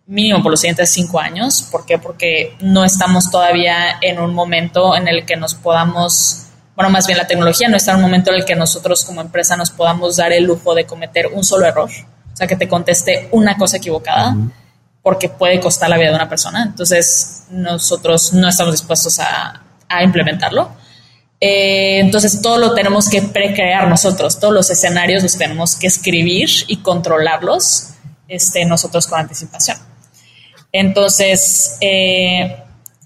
mínimo por los siguientes cinco años. ¿Por qué? Porque no estamos todavía en un momento en el que nos podamos, bueno, más bien la tecnología no está en un momento en el que nosotros como empresa nos podamos dar el lujo de cometer un solo error. O sea, que te conteste una cosa equivocada, uh-huh, porque puede costar la vida de una persona. Entonces, nosotros no estamos dispuestos a, a implementarlo. Eh, entonces, todo lo tenemos que precrear nosotros. Todos los escenarios los tenemos que escribir y controlarlos este, nosotros con anticipación. Entonces, eh,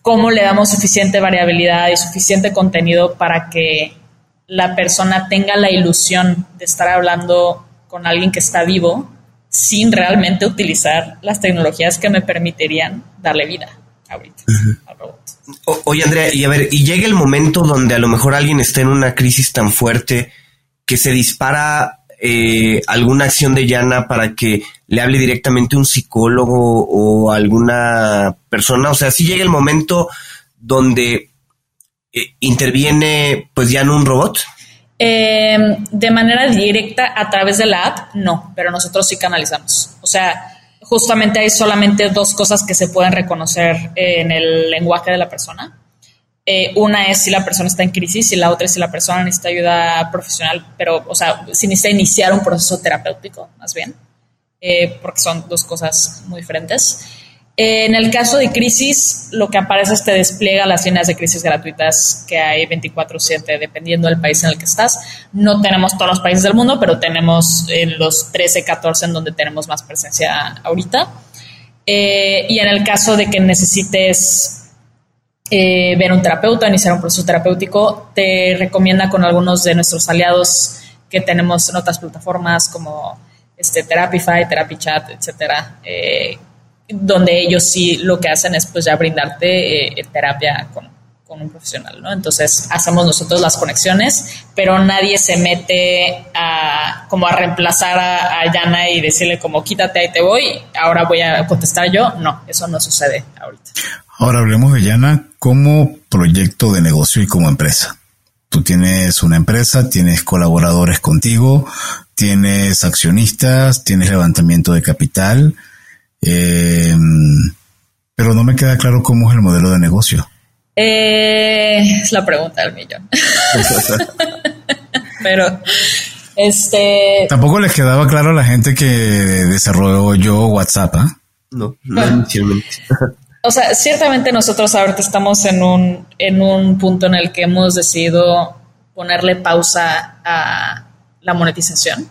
¿cómo le damos suficiente variabilidad y suficiente contenido para que la persona tenga la ilusión de estar hablando con alguien que está vivo sin realmente utilizar las tecnologías que me permitirían darle vida ahorita al robot? O, oye, Andrea, y a ver, y llega el momento donde a lo mejor alguien está en una crisis tan fuerte que se dispara eh, alguna acción de YANA para que le hable directamente un psicólogo o alguna persona. O sea, sí llega el momento donde eh, interviene, pues, YANA un robot. Eh, de manera directa a través de la app, no, pero nosotros sí canalizamos. O sea, justamente hay solamente dos cosas que se pueden reconocer en el lenguaje de la persona. Eh, una es si la persona está en crisis y la otra es si la persona necesita ayuda profesional, pero, o sea, si necesita iniciar un proceso terapéutico, más bien, eh, porque son dos cosas muy diferentes. Eh, en el caso de crisis, lo que aparece es que te despliega las líneas de crisis gratuitas que hay veinticuatro siete, dependiendo del país en el que estás. No tenemos todos los países del mundo, pero tenemos en los trece, catorce en donde tenemos más presencia ahorita. Eh, y en el caso de que necesites eh, ver un terapeuta, iniciar un proceso terapéutico, te recomienda con algunos de nuestros aliados que tenemos en otras plataformas como este, Therapify, Therapy Chat, etcétera, eh, donde ellos sí lo que hacen es pues ya brindarte eh, terapia con, con un profesional, ¿no? Entonces hacemos nosotros las conexiones, pero nadie se mete a como a reemplazar a, a YANA y decirle como quítate, ahí te voy, ahora voy a contestar yo. No, eso no sucede ahorita. Ahora hablemos de YANA como proyecto de negocio y como empresa. Tú tienes una empresa, tienes colaboradores contigo, tienes accionistas, tienes levantamiento de capital. Eh, pero no me queda claro cómo es el modelo de negocio. Eh, es la pregunta del millón. Pero este tampoco les quedaba claro a la gente que desarrolló yo WhatsApp, ¿eh? No, no, bueno, o sea, ciertamente nosotros ahorita estamos en un en un punto en el que hemos decidido ponerle pausa a la monetización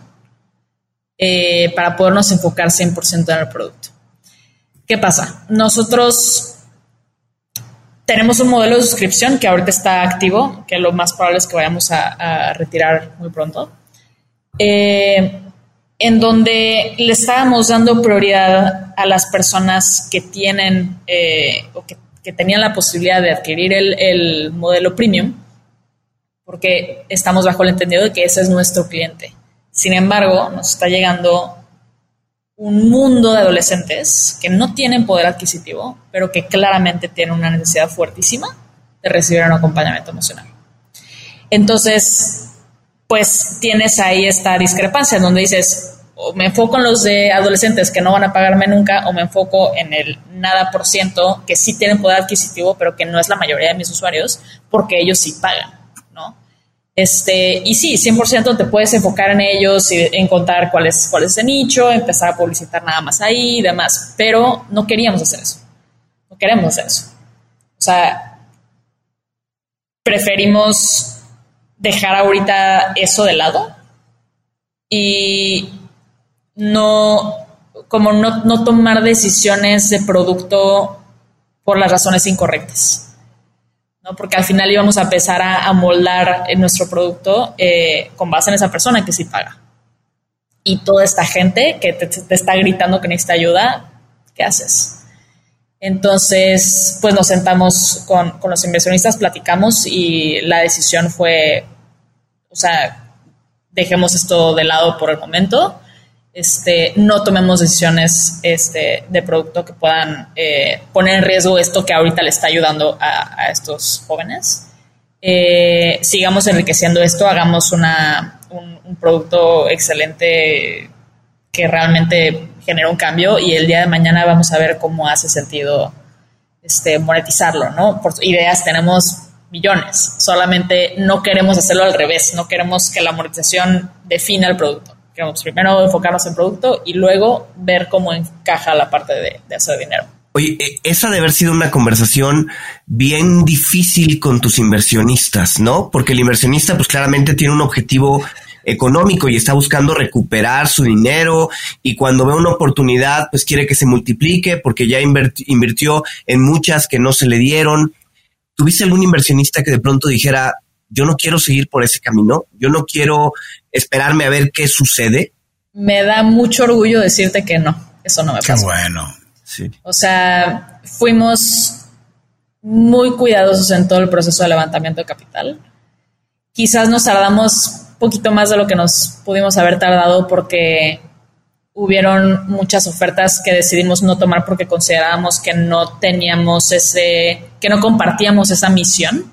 eh, para podernos enfocar cien por ciento en el producto. ¿Qué pasa? Nosotros tenemos un modelo de suscripción que ahorita está activo, que lo más probable es que vayamos a, a retirar muy pronto, eh, en donde le estábamos dando prioridad a las personas que tienen eh, o que, que tenían la posibilidad de adquirir el, el modelo premium, porque estamos bajo el entendido de que ese es nuestro cliente. Sin embargo, nos está llegando un mundo de adolescentes que no tienen poder adquisitivo, pero que claramente tienen una necesidad fuertísima de recibir un acompañamiento emocional. Entonces, pues tienes ahí esta discrepancia donde dices, o me enfoco en los de adolescentes que no van a pagarme nunca, o me enfoco en el nada por ciento que sí tienen poder adquisitivo, pero que no es la mayoría de mis usuarios, porque ellos sí pagan. Este, y sí, cien por ciento te puedes enfocar en ellos y encontrar cuál es, cuál es el nicho, empezar a publicitar nada más ahí y demás, pero no queríamos hacer eso. No queremos hacer eso. O sea, preferimos dejar ahorita eso de lado y no, como no, no tomar decisiones de producto por las razones incorrectas, ¿no? Porque al final íbamos a empezar a, a moldar nuestro producto eh, con base en esa persona que sí paga. Y toda esta gente que te, te está gritando que necesita ayuda, ¿qué haces? Entonces, pues nos sentamos con, con los inversionistas, platicamos y la decisión fue, o sea, dejemos esto de lado por el momento. Este, no tomemos decisiones este, de producto que puedan eh, poner en riesgo esto que ahorita le está ayudando a, a estos jóvenes. Eh, sigamos enriqueciendo esto, hagamos una, un, un producto excelente que realmente genera un cambio y el día de mañana vamos a ver cómo hace sentido este, monetizarlo, ¿no? Por ideas tenemos millones, solamente no queremos hacerlo al revés, no queremos que la monetización defina el producto. Queremos primero enfocarnos en producto y luego ver cómo encaja la parte de, de hacer dinero. Oye, esa debe haber sido una conversación bien difícil con tus inversionistas, ¿no? Porque el inversionista, pues claramente tiene un objetivo económico y está buscando recuperar su dinero, y cuando ve una oportunidad, pues quiere que se multiplique porque ya invirtió en muchas que no se le dieron. ¿Tuviste algún inversionista que de pronto dijera, yo no quiero seguir por ese camino, yo no quiero esperarme a ver qué sucede? Me da mucho orgullo decirte que no, eso no me pasa. Qué bueno. Sí. O sea, fuimos muy cuidadosos en todo el proceso de levantamiento de capital. Quizás nos tardamos un poquito más de lo que nos pudimos haber tardado porque hubieron muchas ofertas que decidimos no tomar porque considerábamos que no teníamos ese, que no compartíamos esa misión.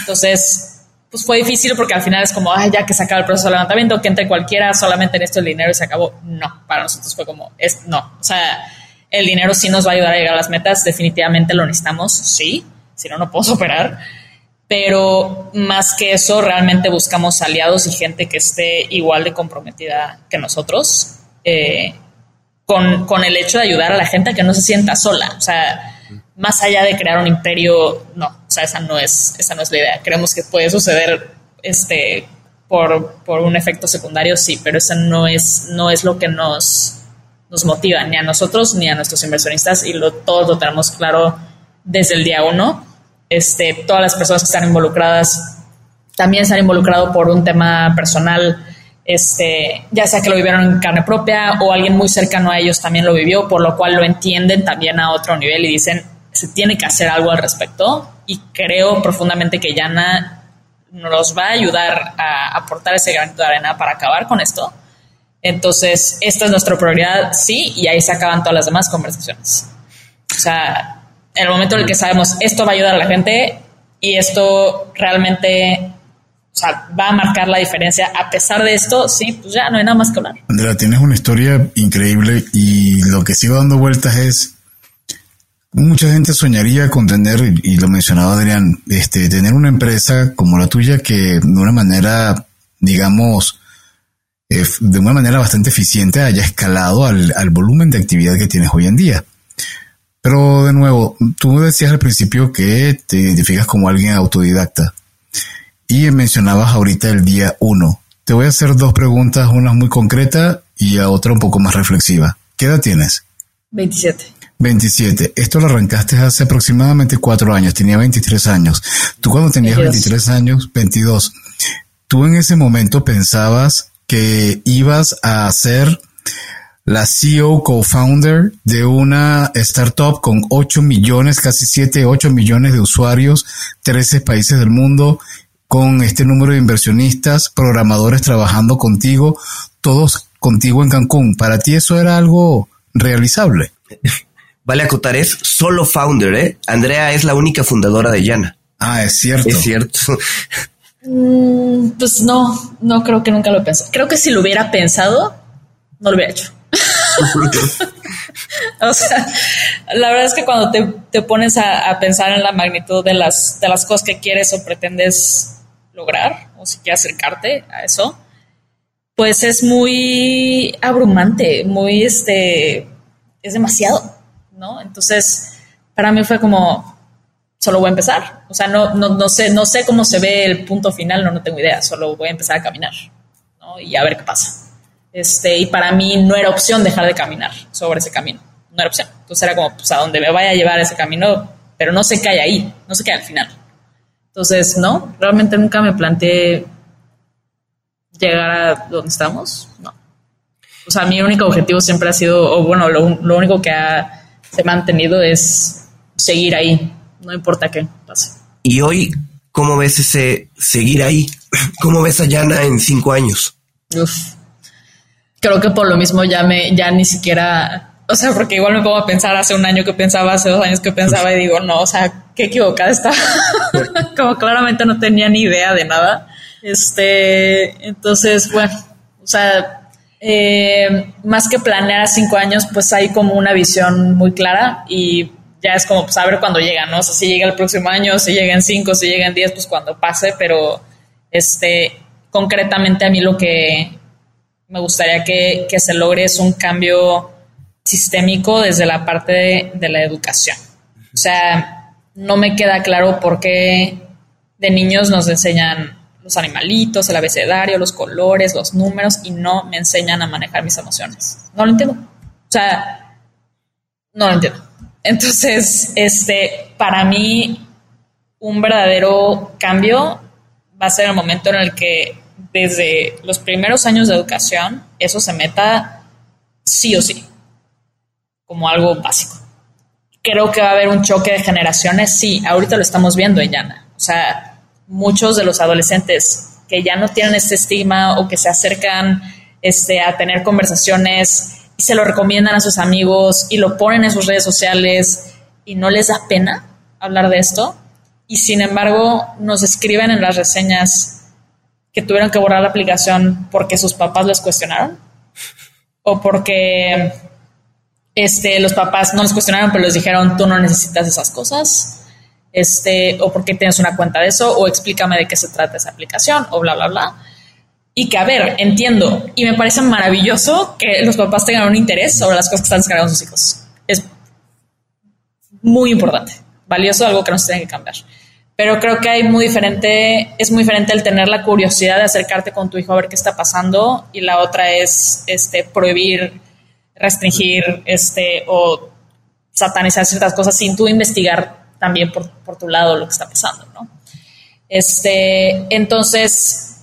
Entonces, pues fue difícil porque al final es como, ay, ya que se acaba el proceso de levantamiento, que entre cualquiera, solamente en esto el dinero y se acabó. No, para nosotros fue como, es, no. O sea, el dinero sí nos va a ayudar a llegar a las metas, definitivamente lo necesitamos, sí, si no, no puedo operar. Pero más que eso, realmente buscamos aliados y gente que esté igual de comprometida que nosotros eh, con, con el hecho de ayudar a la gente a que no se sienta sola. O sea, más allá de crear un imperio, no, o sea, esa no es, esa no es la idea. Creemos que puede suceder este, por, por un efecto secundario, sí, pero esa no es, no es lo que nos, nos motiva, ni a nosotros ni a nuestros inversionistas, y lo, todos lo tenemos claro desde el día uno. Este, todas las personas que están involucradas también se han involucrado por un tema personal, este, ya sea que lo vivieron en carne propia o alguien muy cercano a ellos también lo vivió, por lo cual lo entienden también a otro nivel y dicen, se tiene que hacer algo al respecto, y creo profundamente que YANA nos va a ayudar a aportar ese granito de arena para acabar con esto. Entonces, esta es nuestra prioridad, sí, y ahí se acaban todas las demás conversaciones. O sea, en el momento en el que sabemos esto va a ayudar a la gente y esto realmente, o sea, va a marcar la diferencia, a pesar de esto, sí, pues ya no hay nada más que hablar. Andrea, tienes una historia increíble y lo que sigo dando vueltas es, mucha gente soñaría con tener, y lo mencionaba Adrián, este, tener una empresa como la tuya que de una manera, digamos, eh, de una manera bastante eficiente haya escalado al, al volumen de actividad que tienes hoy en día. Pero de nuevo, tú decías al principio que te identificas como alguien autodidacta y mencionabas ahorita el día uno. Te voy a hacer dos preguntas, una muy concreta y a otra un poco más reflexiva. ¿Qué edad tienes? veintisiete. veintisiete. Esto lo arrancaste hace aproximadamente cuatro años. Tenía veintitrés años. Tú cuando tenías veintidós. veintitrés años, veintidós, tú en ese momento pensabas que ibas a ser la C E O, co-founder de una startup con ocho millones, casi siete, ocho millones de usuarios, trece países del mundo, con este número de inversionistas, programadores trabajando contigo, todos contigo en Cancún. Para ti eso era algo realizable. Vale acotar, es solo founder, ¿eh? Andrea es la única fundadora de YANA. Ah, es cierto. Es cierto. Mm, pues no, no creo que nunca lo pensé. Creo que si lo hubiera pensado, no lo hubiera hecho. O sea, la verdad es que cuando te, te pones a, a pensar en la magnitud de las, de las cosas que quieres o pretendes lograr, o si quieres acercarte a eso, pues es muy abrumante, muy este... es demasiado, ¿no? Entonces, para mí fue como, solo voy a empezar. O sea, no, no, no sé, no sé cómo se ve el punto final, no, no tengo idea, solo voy a empezar a caminar, ¿no? Y a ver qué pasa. Este, y para mí no era opción dejar de caminar sobre ese camino, no era opción. Entonces era como, pues a donde me vaya a llevar ese camino, pero no sé qué hay ahí, no sé qué hay al final. Entonces, no, realmente nunca me planteé llegar a donde estamos, no. O sea, mi único objetivo siempre ha sido, o bueno, lo, lo único que ha se ha mantenido es seguir ahí, no importa qué pase. Y hoy, ¿cómo ves ese seguir ahí? ¿Cómo ves a YANA en cinco años? Uf, creo que por lo mismo ya me, ya ni siquiera... O sea, porque igual me pongo a pensar hace un año que pensaba, hace dos años que pensaba y digo, no, o sea, qué equivocada estaba. Como claramente no tenía ni idea de nada. Este, entonces, bueno, o sea, eh, más que planear a cinco años, pues hay como una visión muy clara y ya es como, pues a ver cuándo llega, ¿no? O sea, si llega el próximo año, si llega en cinco, si llega en diez, pues cuando pase, pero este, concretamente a mí lo que me gustaría que, que se logre es un cambio sistémico desde la parte de, de la educación. O sea, no me queda claro por qué de niños nos enseñan los animalitos, el abecedario, los colores, los números y no me enseñan a manejar mis emociones. No lo entiendo. O sea, no lo entiendo. Entonces, este, para mí, un verdadero cambio va a ser el momento en el que desde los primeros años de educación eso se meta sí o sí, como algo básico. Creo que va a haber un choque de generaciones. Sí, ahorita lo estamos viendo en YANA. O sea, muchos de los adolescentes que ya no tienen este estigma o que se acercan este, a tener conversaciones y se lo recomiendan a sus amigos y lo ponen en sus redes sociales y no les da pena hablar de esto. Y sin embargo, nos escriben en las reseñas que tuvieron que borrar la aplicación porque sus papás les cuestionaron o porque... Este, los papás no los cuestionaron, pero les dijeron, tú no necesitas esas cosas, este, o por qué tienes una cuenta de eso, o explícame de qué se trata esa aplicación, o bla, bla, bla. Y que, a ver, entiendo, y me parece maravilloso que los papás tengan un interés sobre las cosas que están descargando sus hijos. Es muy importante, valioso, algo que nos tiene que cambiar. Pero creo que hay muy diferente, es muy diferente el tener la curiosidad de acercarte con tu hijo a ver qué está pasando, y la otra es este, prohibir, restringir este, o satanizar ciertas cosas sin tú investigar también por, por tu lado lo que está pasando, ¿no? Este, entonces,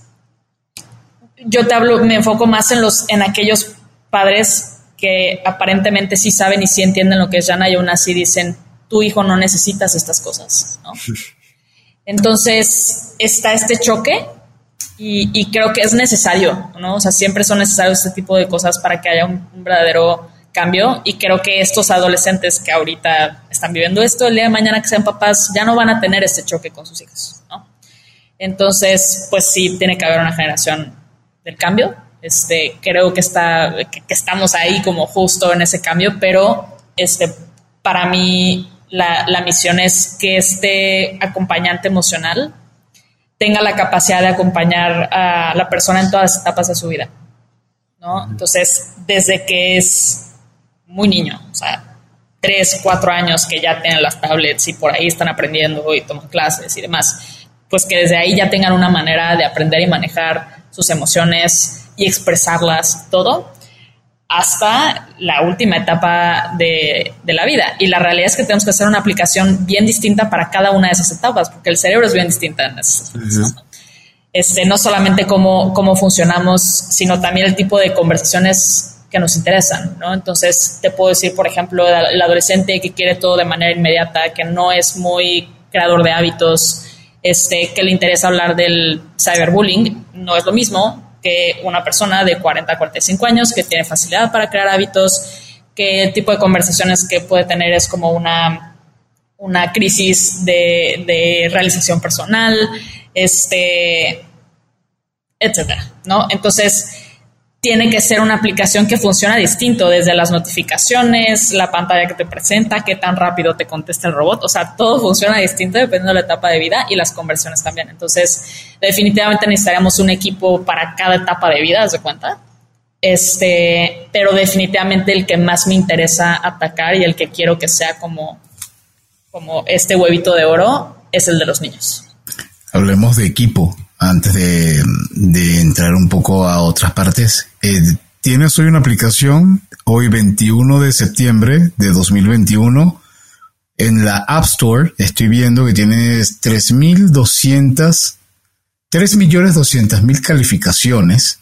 yo te hablo, me enfoco más en, los, en aquellos padres que aparentemente sí saben y sí entienden lo que es YANA y aún así dicen, tu hijo no necesitas estas cosas, ¿no? Entonces, está este choque Y, y creo que es necesario, ¿no? O sea, siempre son necesarios este tipo de cosas para que haya un, un verdadero cambio y creo que estos adolescentes que ahorita están viviendo esto, el día de mañana que sean papás, ya no van a tener este choque con sus hijos, ¿no? Entonces, pues sí, tiene que haber una generación del cambio. Este, creo que, está, que, que estamos ahí como justo en ese cambio, pero este, para mí la, la misión es que este acompañante emocional tenga la capacidad de acompañar a la persona en todas las etapas de su vida, ¿no? Entonces, desde que es muy niño, o sea, tres, cuatro años que ya tienen las tablets y por ahí están aprendiendo y toman clases y demás, pues que desde ahí ya tengan una manera de aprender y manejar sus emociones y expresarlas, todo, hasta la última etapa de, de la vida. Y la realidad es que tenemos que hacer una aplicación bien distinta para cada una de esas etapas, porque el cerebro es bien distinta en esas etapas, ¿no? Este, no solamente cómo, cómo funcionamos, sino también el tipo de conversaciones que nos interesan, ¿no? Entonces, te puedo decir, por ejemplo, el adolescente que quiere todo de manera inmediata, que no es muy creador de hábitos, este, que le interesa hablar del cyberbullying, no es lo mismo que una persona de cuarenta a cuarenta y cinco años que tiene facilidad para crear hábitos, que el tipo de conversaciones que puede tener es como una, una crisis de, de realización personal, este, etcétera, ¿no? Entonces, tiene que ser una aplicación que funciona distinto, desde las notificaciones, la pantalla que te presenta, qué tan rápido te contesta el robot. O sea, todo funciona distinto dependiendo de la etapa de vida y las conversiones también. Entonces, definitivamente necesitaríamos un equipo para cada etapa de vida, ¿se cuenta? Este, pero definitivamente el que más me interesa atacar y el que quiero que sea como, como este huevito de oro es el de los niños. Hablemos de equipo. Antes de, de entrar un poco a otras partes, eh, tienes hoy una aplicación, hoy veintiuno de septiembre de dos mil veintiuno, en la App Store. Estoy viendo que tienes tres mil doscientas, tres millones doscientas mil calificaciones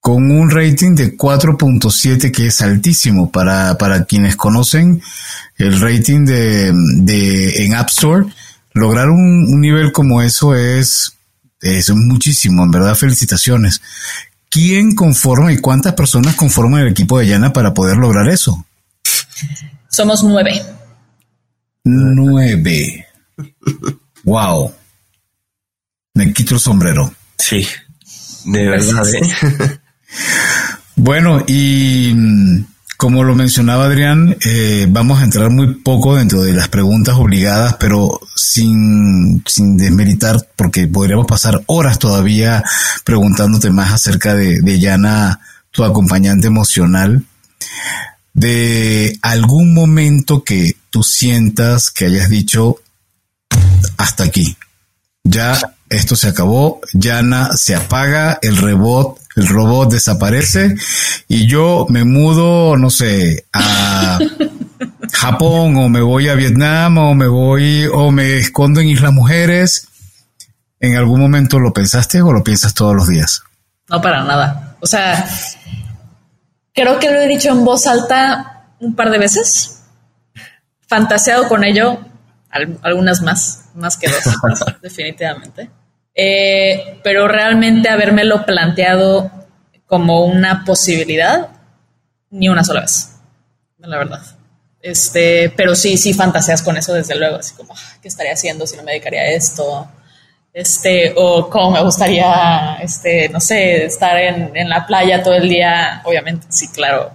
con un rating de cuatro punto siete, que es altísimo. Para, para quienes conocen el rating de, de en App Store, lograr un, un nivel como eso es, es muchísimo, en verdad, felicitaciones. ¿Quién conforma y cuántas personas conforman el equipo de YANA para poder lograr eso? Somos nueve. Nueve. Wow. Me quito el sombrero. Sí, de verdad, ¿eh? Bueno, y como lo mencionaba Adrián, eh, vamos a entrar muy poco dentro de las preguntas obligadas, pero sin, sin desmeritar, porque podríamos pasar horas todavía preguntándote más acerca de, de YANA, tu acompañante emocional, de algún momento que tú sientas que hayas dicho hasta aquí, ya esto se acabó, YANA se apaga, el robot, el robot desaparece y yo me mudo, no sé, a Japón, o me voy a Vietnam, o me voy, o me escondo en Islas Mujeres. ¿En algún momento lo pensaste o lo piensas todos los días? No, para nada. O sea, creo que lo he dicho en voz alta un par de veces, fantaseado con ello, algunas más, más que dos, definitivamente. Eh, pero realmente habérmelo planteado como una posibilidad, ni una sola vez, la verdad. Este, pero sí, sí fantaseas con eso, desde luego, así como, ¿qué estaría haciendo si no me dedicaría a esto? Este, o cómo me gustaría, este, no sé, estar en, en la playa todo el día. Obviamente, sí, claro,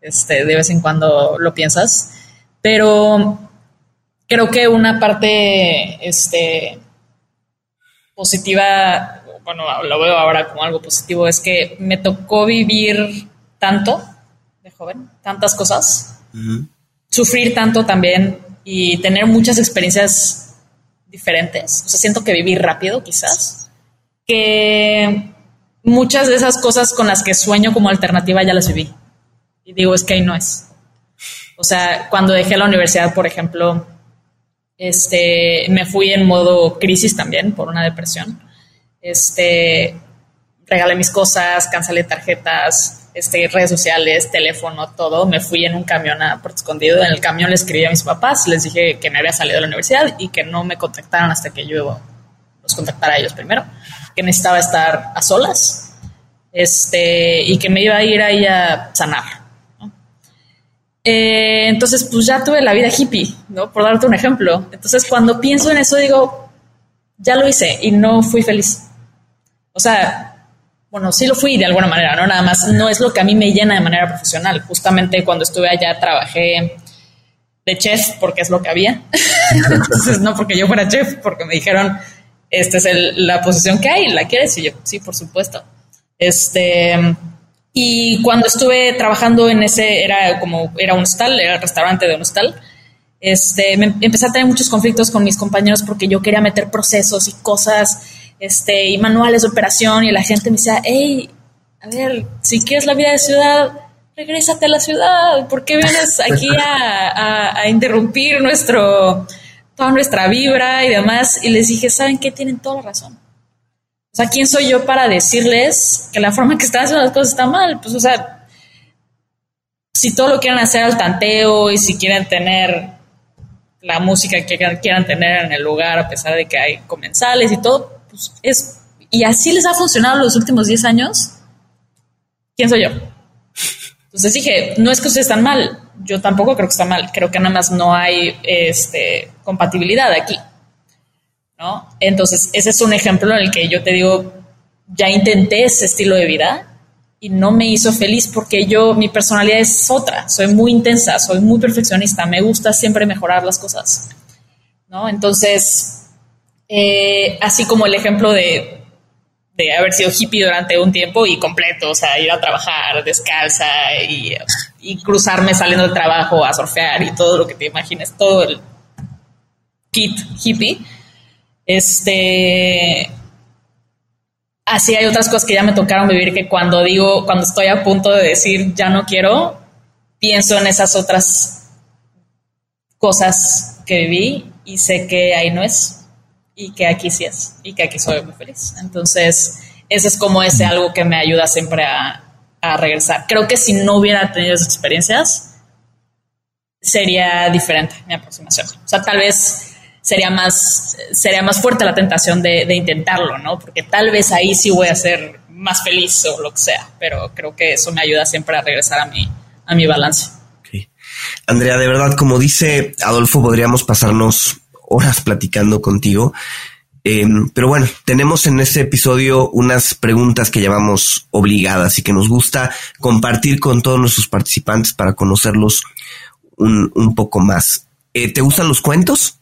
este, de vez en cuando lo piensas, pero creo que una parte este, positiva, bueno, lo veo ahora como algo positivo, es que me tocó vivir tanto de joven, tantas cosas, uh-huh. sufrir tanto también y tener muchas experiencias diferentes. O sea, siento que viví rápido quizás, que muchas de esas cosas con las que sueño como alternativa ya las viví. Y digo, es que ahí no es. O sea, cuando dejé la universidad, por ejemplo, Este, me fui en modo crisis también por una depresión. Este, regalé mis cosas, cancelé tarjetas, este, redes sociales, teléfono, todo. Me fui en un camión a Puerto Escondido. En el camión le escribí a mis papás, les dije que me había salido de la universidad y que no me contactaran hasta que yo los contactara a ellos primero, que necesitaba estar a solas, este, y que me iba a ir ahí a sanar. Eh, entonces, pues ya tuve la vida hippie, ¿no? Por darte un ejemplo. Entonces, cuando pienso en eso, digo, ya lo hice y no fui feliz. O sea, bueno, sí lo fui de alguna manera, ¿no? Nada más no es lo que a mí me llena de manera profesional. Justamente cuando estuve allá trabajé de chef porque es lo que había. Entonces, no porque yo fuera chef, porque me dijeron, esta es el, la posición que hay, ¿la quieres? Y yo, sí, por supuesto. Este... Y cuando estuve trabajando en ese, era como, era un hostal, era el restaurante de un hostal, este, me empecé a tener muchos conflictos con mis compañeros porque yo quería meter procesos y cosas, este, y manuales de operación, y la gente me decía, hey, a ver, si quieres la vida de ciudad, regrésate a la ciudad, ¿por qué vienes aquí a, a, a interrumpir nuestro, toda nuestra vibra y demás? Y les dije, ¿saben qué? Tienen toda la razón. O sea, ¿quién soy yo para decirles que la forma en que están haciendo las cosas está mal? Pues, o sea, si todo lo quieren hacer al tanteo y si quieren tener la música que quieran tener en el lugar, a pesar de que hay comensales y todo, pues es... Y así les ha funcionado los últimos diez años. ¿Quién soy yo? Entonces dije, no es que ustedes están mal. Yo tampoco creo que está mal. Creo que nada más no hay este, compatibilidad aquí, ¿no? Entonces, ese es un ejemplo en el que yo te digo, ya intenté ese estilo de vida y no me hizo feliz porque yo, mi personalidad es otra, soy muy intensa, soy muy perfeccionista, me gusta siempre mejorar las cosas, ¿no? Entonces, eh, así como el ejemplo de, de haber sido hippie durante un tiempo y completo, o sea, ir a trabajar descalza y, y cruzarme saliendo del trabajo a surfear y todo lo que te imagines, todo el kit hippie. Este, así hay otras cosas que ya me tocaron vivir que cuando digo, cuando estoy a punto de decir ya no quiero, pienso en esas otras cosas que viví y sé que ahí no es y que aquí sí es y que aquí soy muy feliz. Entonces, Ese es como ese algo que me ayuda siempre a, a regresar. Creo que si no hubiera tenido esas experiencias, sería diferente mi aproximación. O sea, tal vez sería más, sería más fuerte la tentación de, de intentarlo, ¿no? Porque tal vez ahí sí voy a ser más feliz o lo que sea, pero creo que eso me ayuda siempre a regresar a mi, a mi balance. Okay. Andrea, de verdad, como dice Adolfo, podríamos pasarnos horas platicando contigo. Eh, pero bueno, tenemos en este episodio unas preguntas que llamamos obligadas y que nos gusta compartir con todos nuestros participantes para conocerlos un, un poco más. Eh, ¿Te gustan los cuentos?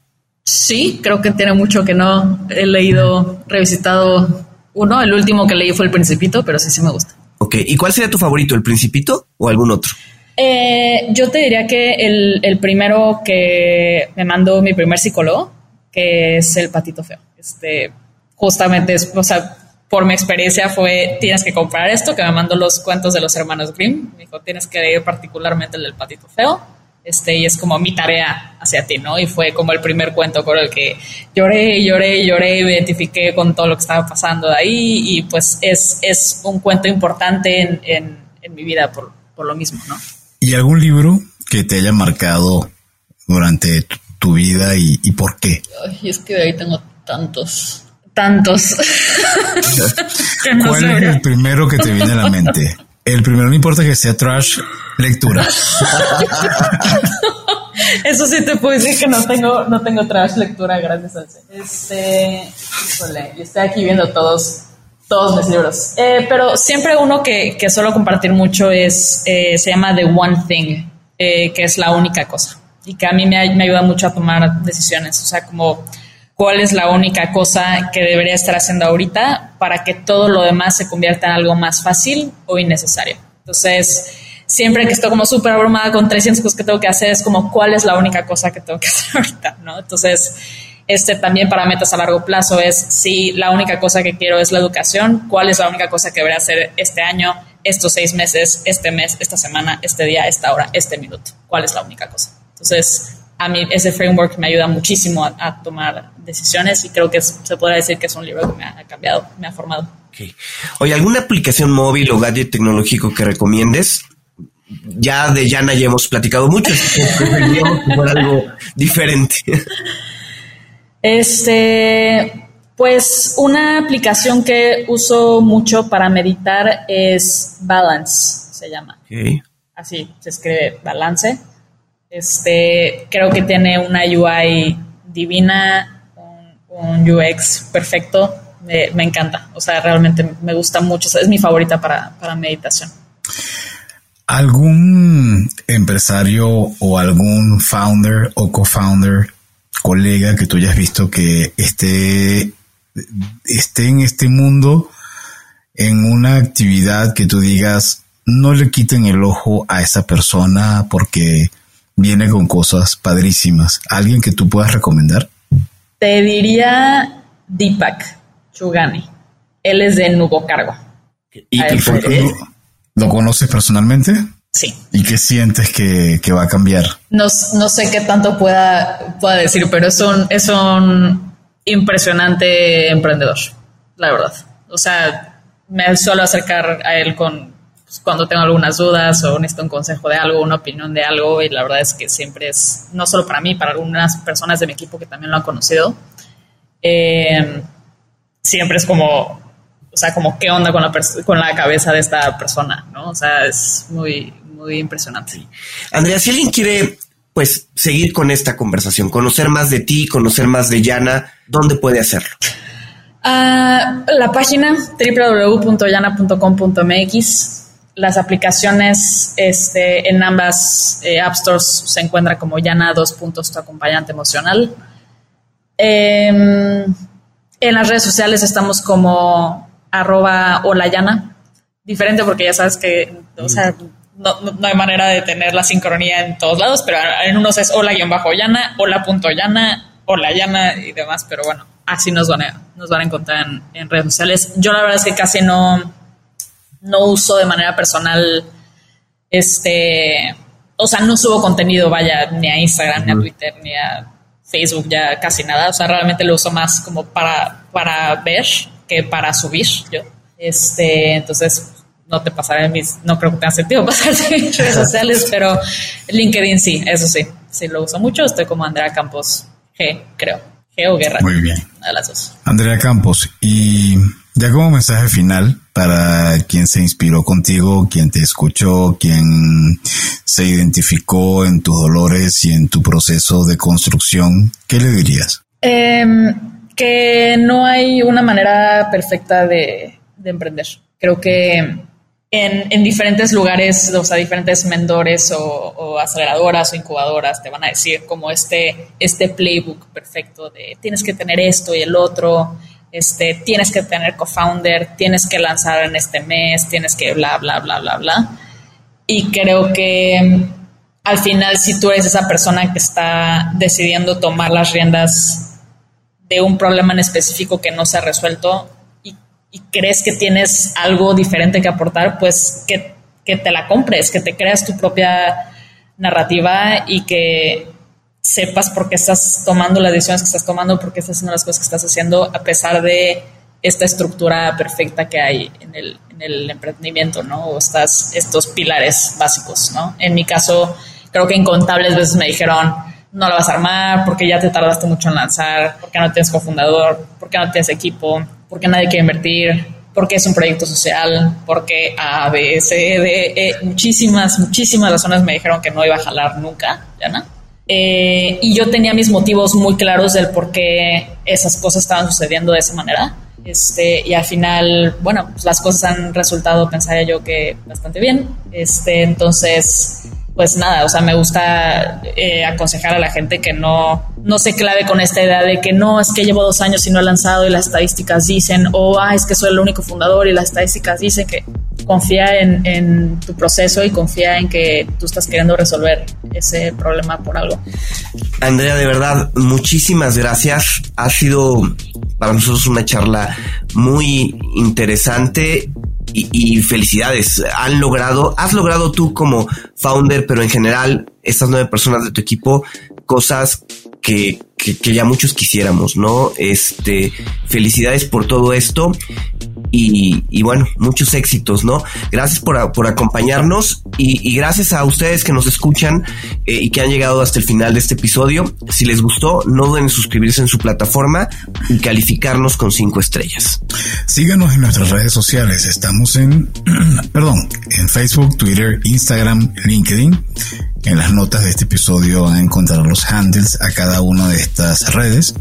Sí, creo que tiene mucho que no he leído, revisitado uno. El último que leí fue El Principito, pero sí, sí me gusta. Ok, ¿y cuál sería tu favorito? ¿El Principito o algún otro? Eh, yo te diría que el, el primero que me mandó mi primer psicólogo, que es El Patito Feo. Este, justamente, o sea, por mi experiencia fue, tienes que comprar esto, que me mandó los cuentos de los hermanos Grimm. Me dijo, tienes que leer particularmente el del Patito Feo. Este, y es como mi tarea hacia ti, ¿no? Y fue como el primer cuento con el que lloré, lloré, lloré, me identifiqué con todo lo que estaba pasando de ahí. Y pues es, es un cuento importante en, en, en mi vida por, por lo mismo, ¿no? ¿Y algún libro que te haya marcado durante tu, tu vida y, y por qué? Ay, es que de ahí tengo Tantos, tantos. ¿Cuál es el primero que te viene a la mente? El primero, no importa que sea trash, lectura. Eso sí te puedo decir que no tengo, no tengo trash lectura, gracias al Señor. Este, híjole, yo estoy aquí viendo todos, todos mis libros. Eh, pero siempre uno que, que suelo compartir mucho es, eh, se llama The One Thing, eh, que es la única cosa y que a mí me, me ayuda mucho a tomar decisiones. O sea, como ¿cuál es la única cosa que debería estar haciendo ahorita para que todo lo demás se convierta en algo más fácil o innecesario? Entonces, siempre que estoy como súper abrumada con trescientas cosas que tengo que hacer, es como, ¿cuál es la única cosa que tengo que hacer ahorita? ¿No? Entonces, este también para metas a largo plazo es, si la única cosa que quiero es la educación, ¿cuál es la única cosa que debería hacer este año, estos seis meses, este mes, esta semana, este día, esta hora, este minuto? ¿Cuál es la única cosa? Entonces, a mí ese framework me ayuda muchísimo a, a tomar decisiones y creo que es, se podrá decir que es un libro que me ha cambiado, me ha formado. Okay. Oye, ¿alguna aplicación móvil o gadget tecnológico que recomiendes? Ya de YANA ya hemos platicado mucho, así que deberíamos tomar algo diferente. Este, pues una aplicación que uso mucho para meditar es Balance, se llama. Okay. Así se escribe, Balance. Este, creo que tiene una U I divina, un, un U X perfecto. Me, me encanta. O sea, realmente me gusta mucho. Es mi favorita para, para meditación. ¿Algún empresario o algún founder o co-founder, colega que tú hayas visto que esté, esté en este mundo, en una actividad que tú digas, no le quiten el ojo a esa persona porque viene con cosas padrísimas? ¿Alguien que tú puedas recomendar? Te diría Deepak Chugani. Él es de Nubo Cargo. ¿Y él, lo conoces personalmente? Sí. ¿Y qué sientes que, que va a cambiar? No, no sé qué tanto pueda, pueda decir, pero es un, es un impresionante emprendedor, la verdad. O sea, me suelo acercar a él con... cuando tengo algunas dudas o necesito un consejo de algo, una opinión de algo, y la verdad es que siempre es, no solo para mí, para algunas personas de mi equipo que también lo han conocido, eh, siempre es como, o sea, como qué onda con la, con la cabeza de esta persona, ¿no? O sea, es muy, muy impresionante. Andrea, si alguien quiere, pues, seguir con esta conversación, conocer más de ti, conocer más de YANA, ¿dónde puede hacerlo? Uh, la página doble u doble u doble u punto yana punto com punto m x. Las aplicaciones este, en ambas eh, App Stores se encuentra como YANA dos puntos tu acompañante emocional. Eh, en las redes sociales estamos como arroba hola YANA. Diferente porque ya sabes que o sea, no, no hay manera de tener la sincronía en todos lados, pero en unos es hola guión bajo YANA, hola punto YANA, hola YANA y demás, pero bueno, así nos van a, nos van a encontrar en, en redes sociales. Yo la verdad es que casi no... no uso de manera personal, este, o sea, no subo contenido, vaya, ni a Instagram, ni a Twitter, ni a Facebook, ya casi nada. O sea, realmente lo uso más como para, para ver que para subir yo. Este, entonces no te pasarán mis, no creo que tenga sentido pasarse en mis redes sociales, pero LinkedIn sí, eso sí, sí lo uso mucho. Estoy como Andrea Campos G, creo, G o Guerra. Muy bien. A las dos. Andrea Campos, y ya como mensaje final para quien se inspiró contigo, quien te escuchó, quien se identificó en tus dolores y en tu proceso de construcción, ¿qué le dirías? Eh, que no hay una manera perfecta de, de emprender. Creo que En, en diferentes lugares, o sea, diferentes mentores o, o aceleradoras o incubadoras te van a decir como este, este playbook perfecto de tienes que tener esto y el otro, este, tienes que tener co-founder, tienes que lanzar en este mes, tienes que bla, bla, bla, bla, bla. Y creo que al final, si tú eres esa persona que está decidiendo tomar las riendas de un problema en específico que no se ha resuelto, y crees que tienes algo diferente que aportar, pues que, que te la compres, que te creas tu propia narrativa y que sepas por qué estás tomando las decisiones que estás tomando, por qué estás haciendo las cosas que estás haciendo, a pesar de esta estructura perfecta que hay en el, en el emprendimiento, ¿no? O estas, estos pilares básicos, ¿no? En mi caso, creo que incontables veces me dijeron, no la vas a armar, porque ya te tardaste mucho en lanzar, porque no tienes cofundador, porque no tienes equipo, porque nadie quiere invertir, porque es un proyecto social, porque A, B, C, D, E, muchísimas, muchísimas razones me dijeron que no iba a jalar nunca, Yana. Eh, y yo tenía mis motivos muy claros del por qué esas cosas estaban sucediendo de esa manera. Este, y al final, bueno, pues las cosas han resultado, pensaría yo, que bastante bien. Este, entonces, pues nada, o sea, me gusta eh, aconsejar a la gente que no, no se clave con esta idea de que no, es que llevo dos años y no he lanzado y las estadísticas dicen, o ah, es que soy el único fundador y las estadísticas dicen que confía en, en tu proceso y confía en que tú estás queriendo resolver ese problema por algo. Andrea, de verdad, muchísimas gracias. Ha sido para nosotros una charla muy interesante. Y, y felicidades, han logrado, has logrado tú como founder, pero en general estas nueve personas de tu equipo, cosas que, que, que ya muchos quisiéramos, ¿no? Este, felicidades por todo esto y, y bueno, muchos éxitos, ¿no? Gracias por, por acompañarnos y, y gracias a ustedes que nos escuchan eh, y que han llegado hasta el final de este episodio. Si les gustó, no duden en suscribirse en su plataforma y calificarnos con cinco estrellas. Síganos en nuestras redes sociales. Estamos en, perdón, en Facebook, Twitter, Instagram, LinkedIn. En las notas de este episodio van a encontrar los handles a cada una de estas redes.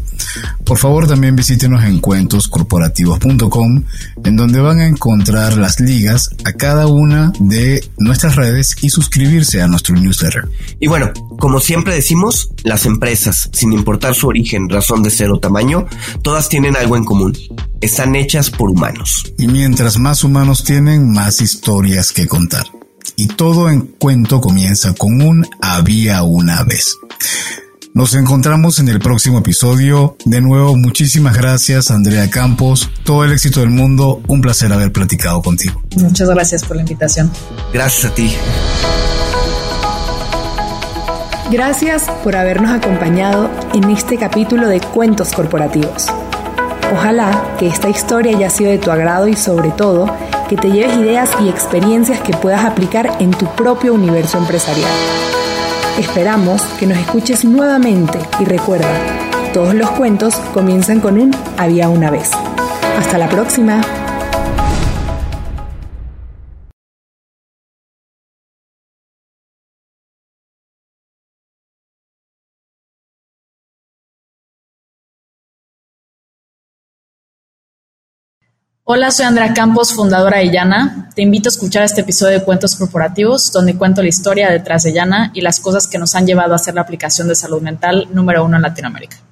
Por favor, también visítenos en cuentos corporativos punto com, en donde van a encontrar las ligas a cada una de nuestras redes y suscribirse a nuestro newsletter. Y bueno, como siempre decimos, las empresas, sin importar su origen, razón de ser o tamaño, todas tienen algo en común. Están hechas por humanos. Y mientras más humanos tienen, más historias que contar. Y todo en cuento comienza con un había una vez. Nos encontramos en el próximo episodio. De nuevo, muchísimas gracias, Andrea Campos. Todo el éxito del mundo. Un placer haber platicado contigo. Muchas gracias por la invitación. Gracias a ti. Gracias por habernos acompañado en este capítulo de Cuentos Corporativos. Ojalá que esta historia haya sido de tu agrado y sobre todo que te lleves ideas y experiencias que puedas aplicar en tu propio universo empresarial. Esperamos que nos escuches nuevamente y recuerda, todos los cuentos comienzan con un había una vez. Hasta la próxima. Hola, soy Andrea Campos, fundadora de YANA. Te invito a escuchar este episodio de Cuentos Corporativos, donde cuento la historia detrás de YANA y las cosas que nos han llevado a ser la aplicación de salud mental número uno en Latinoamérica.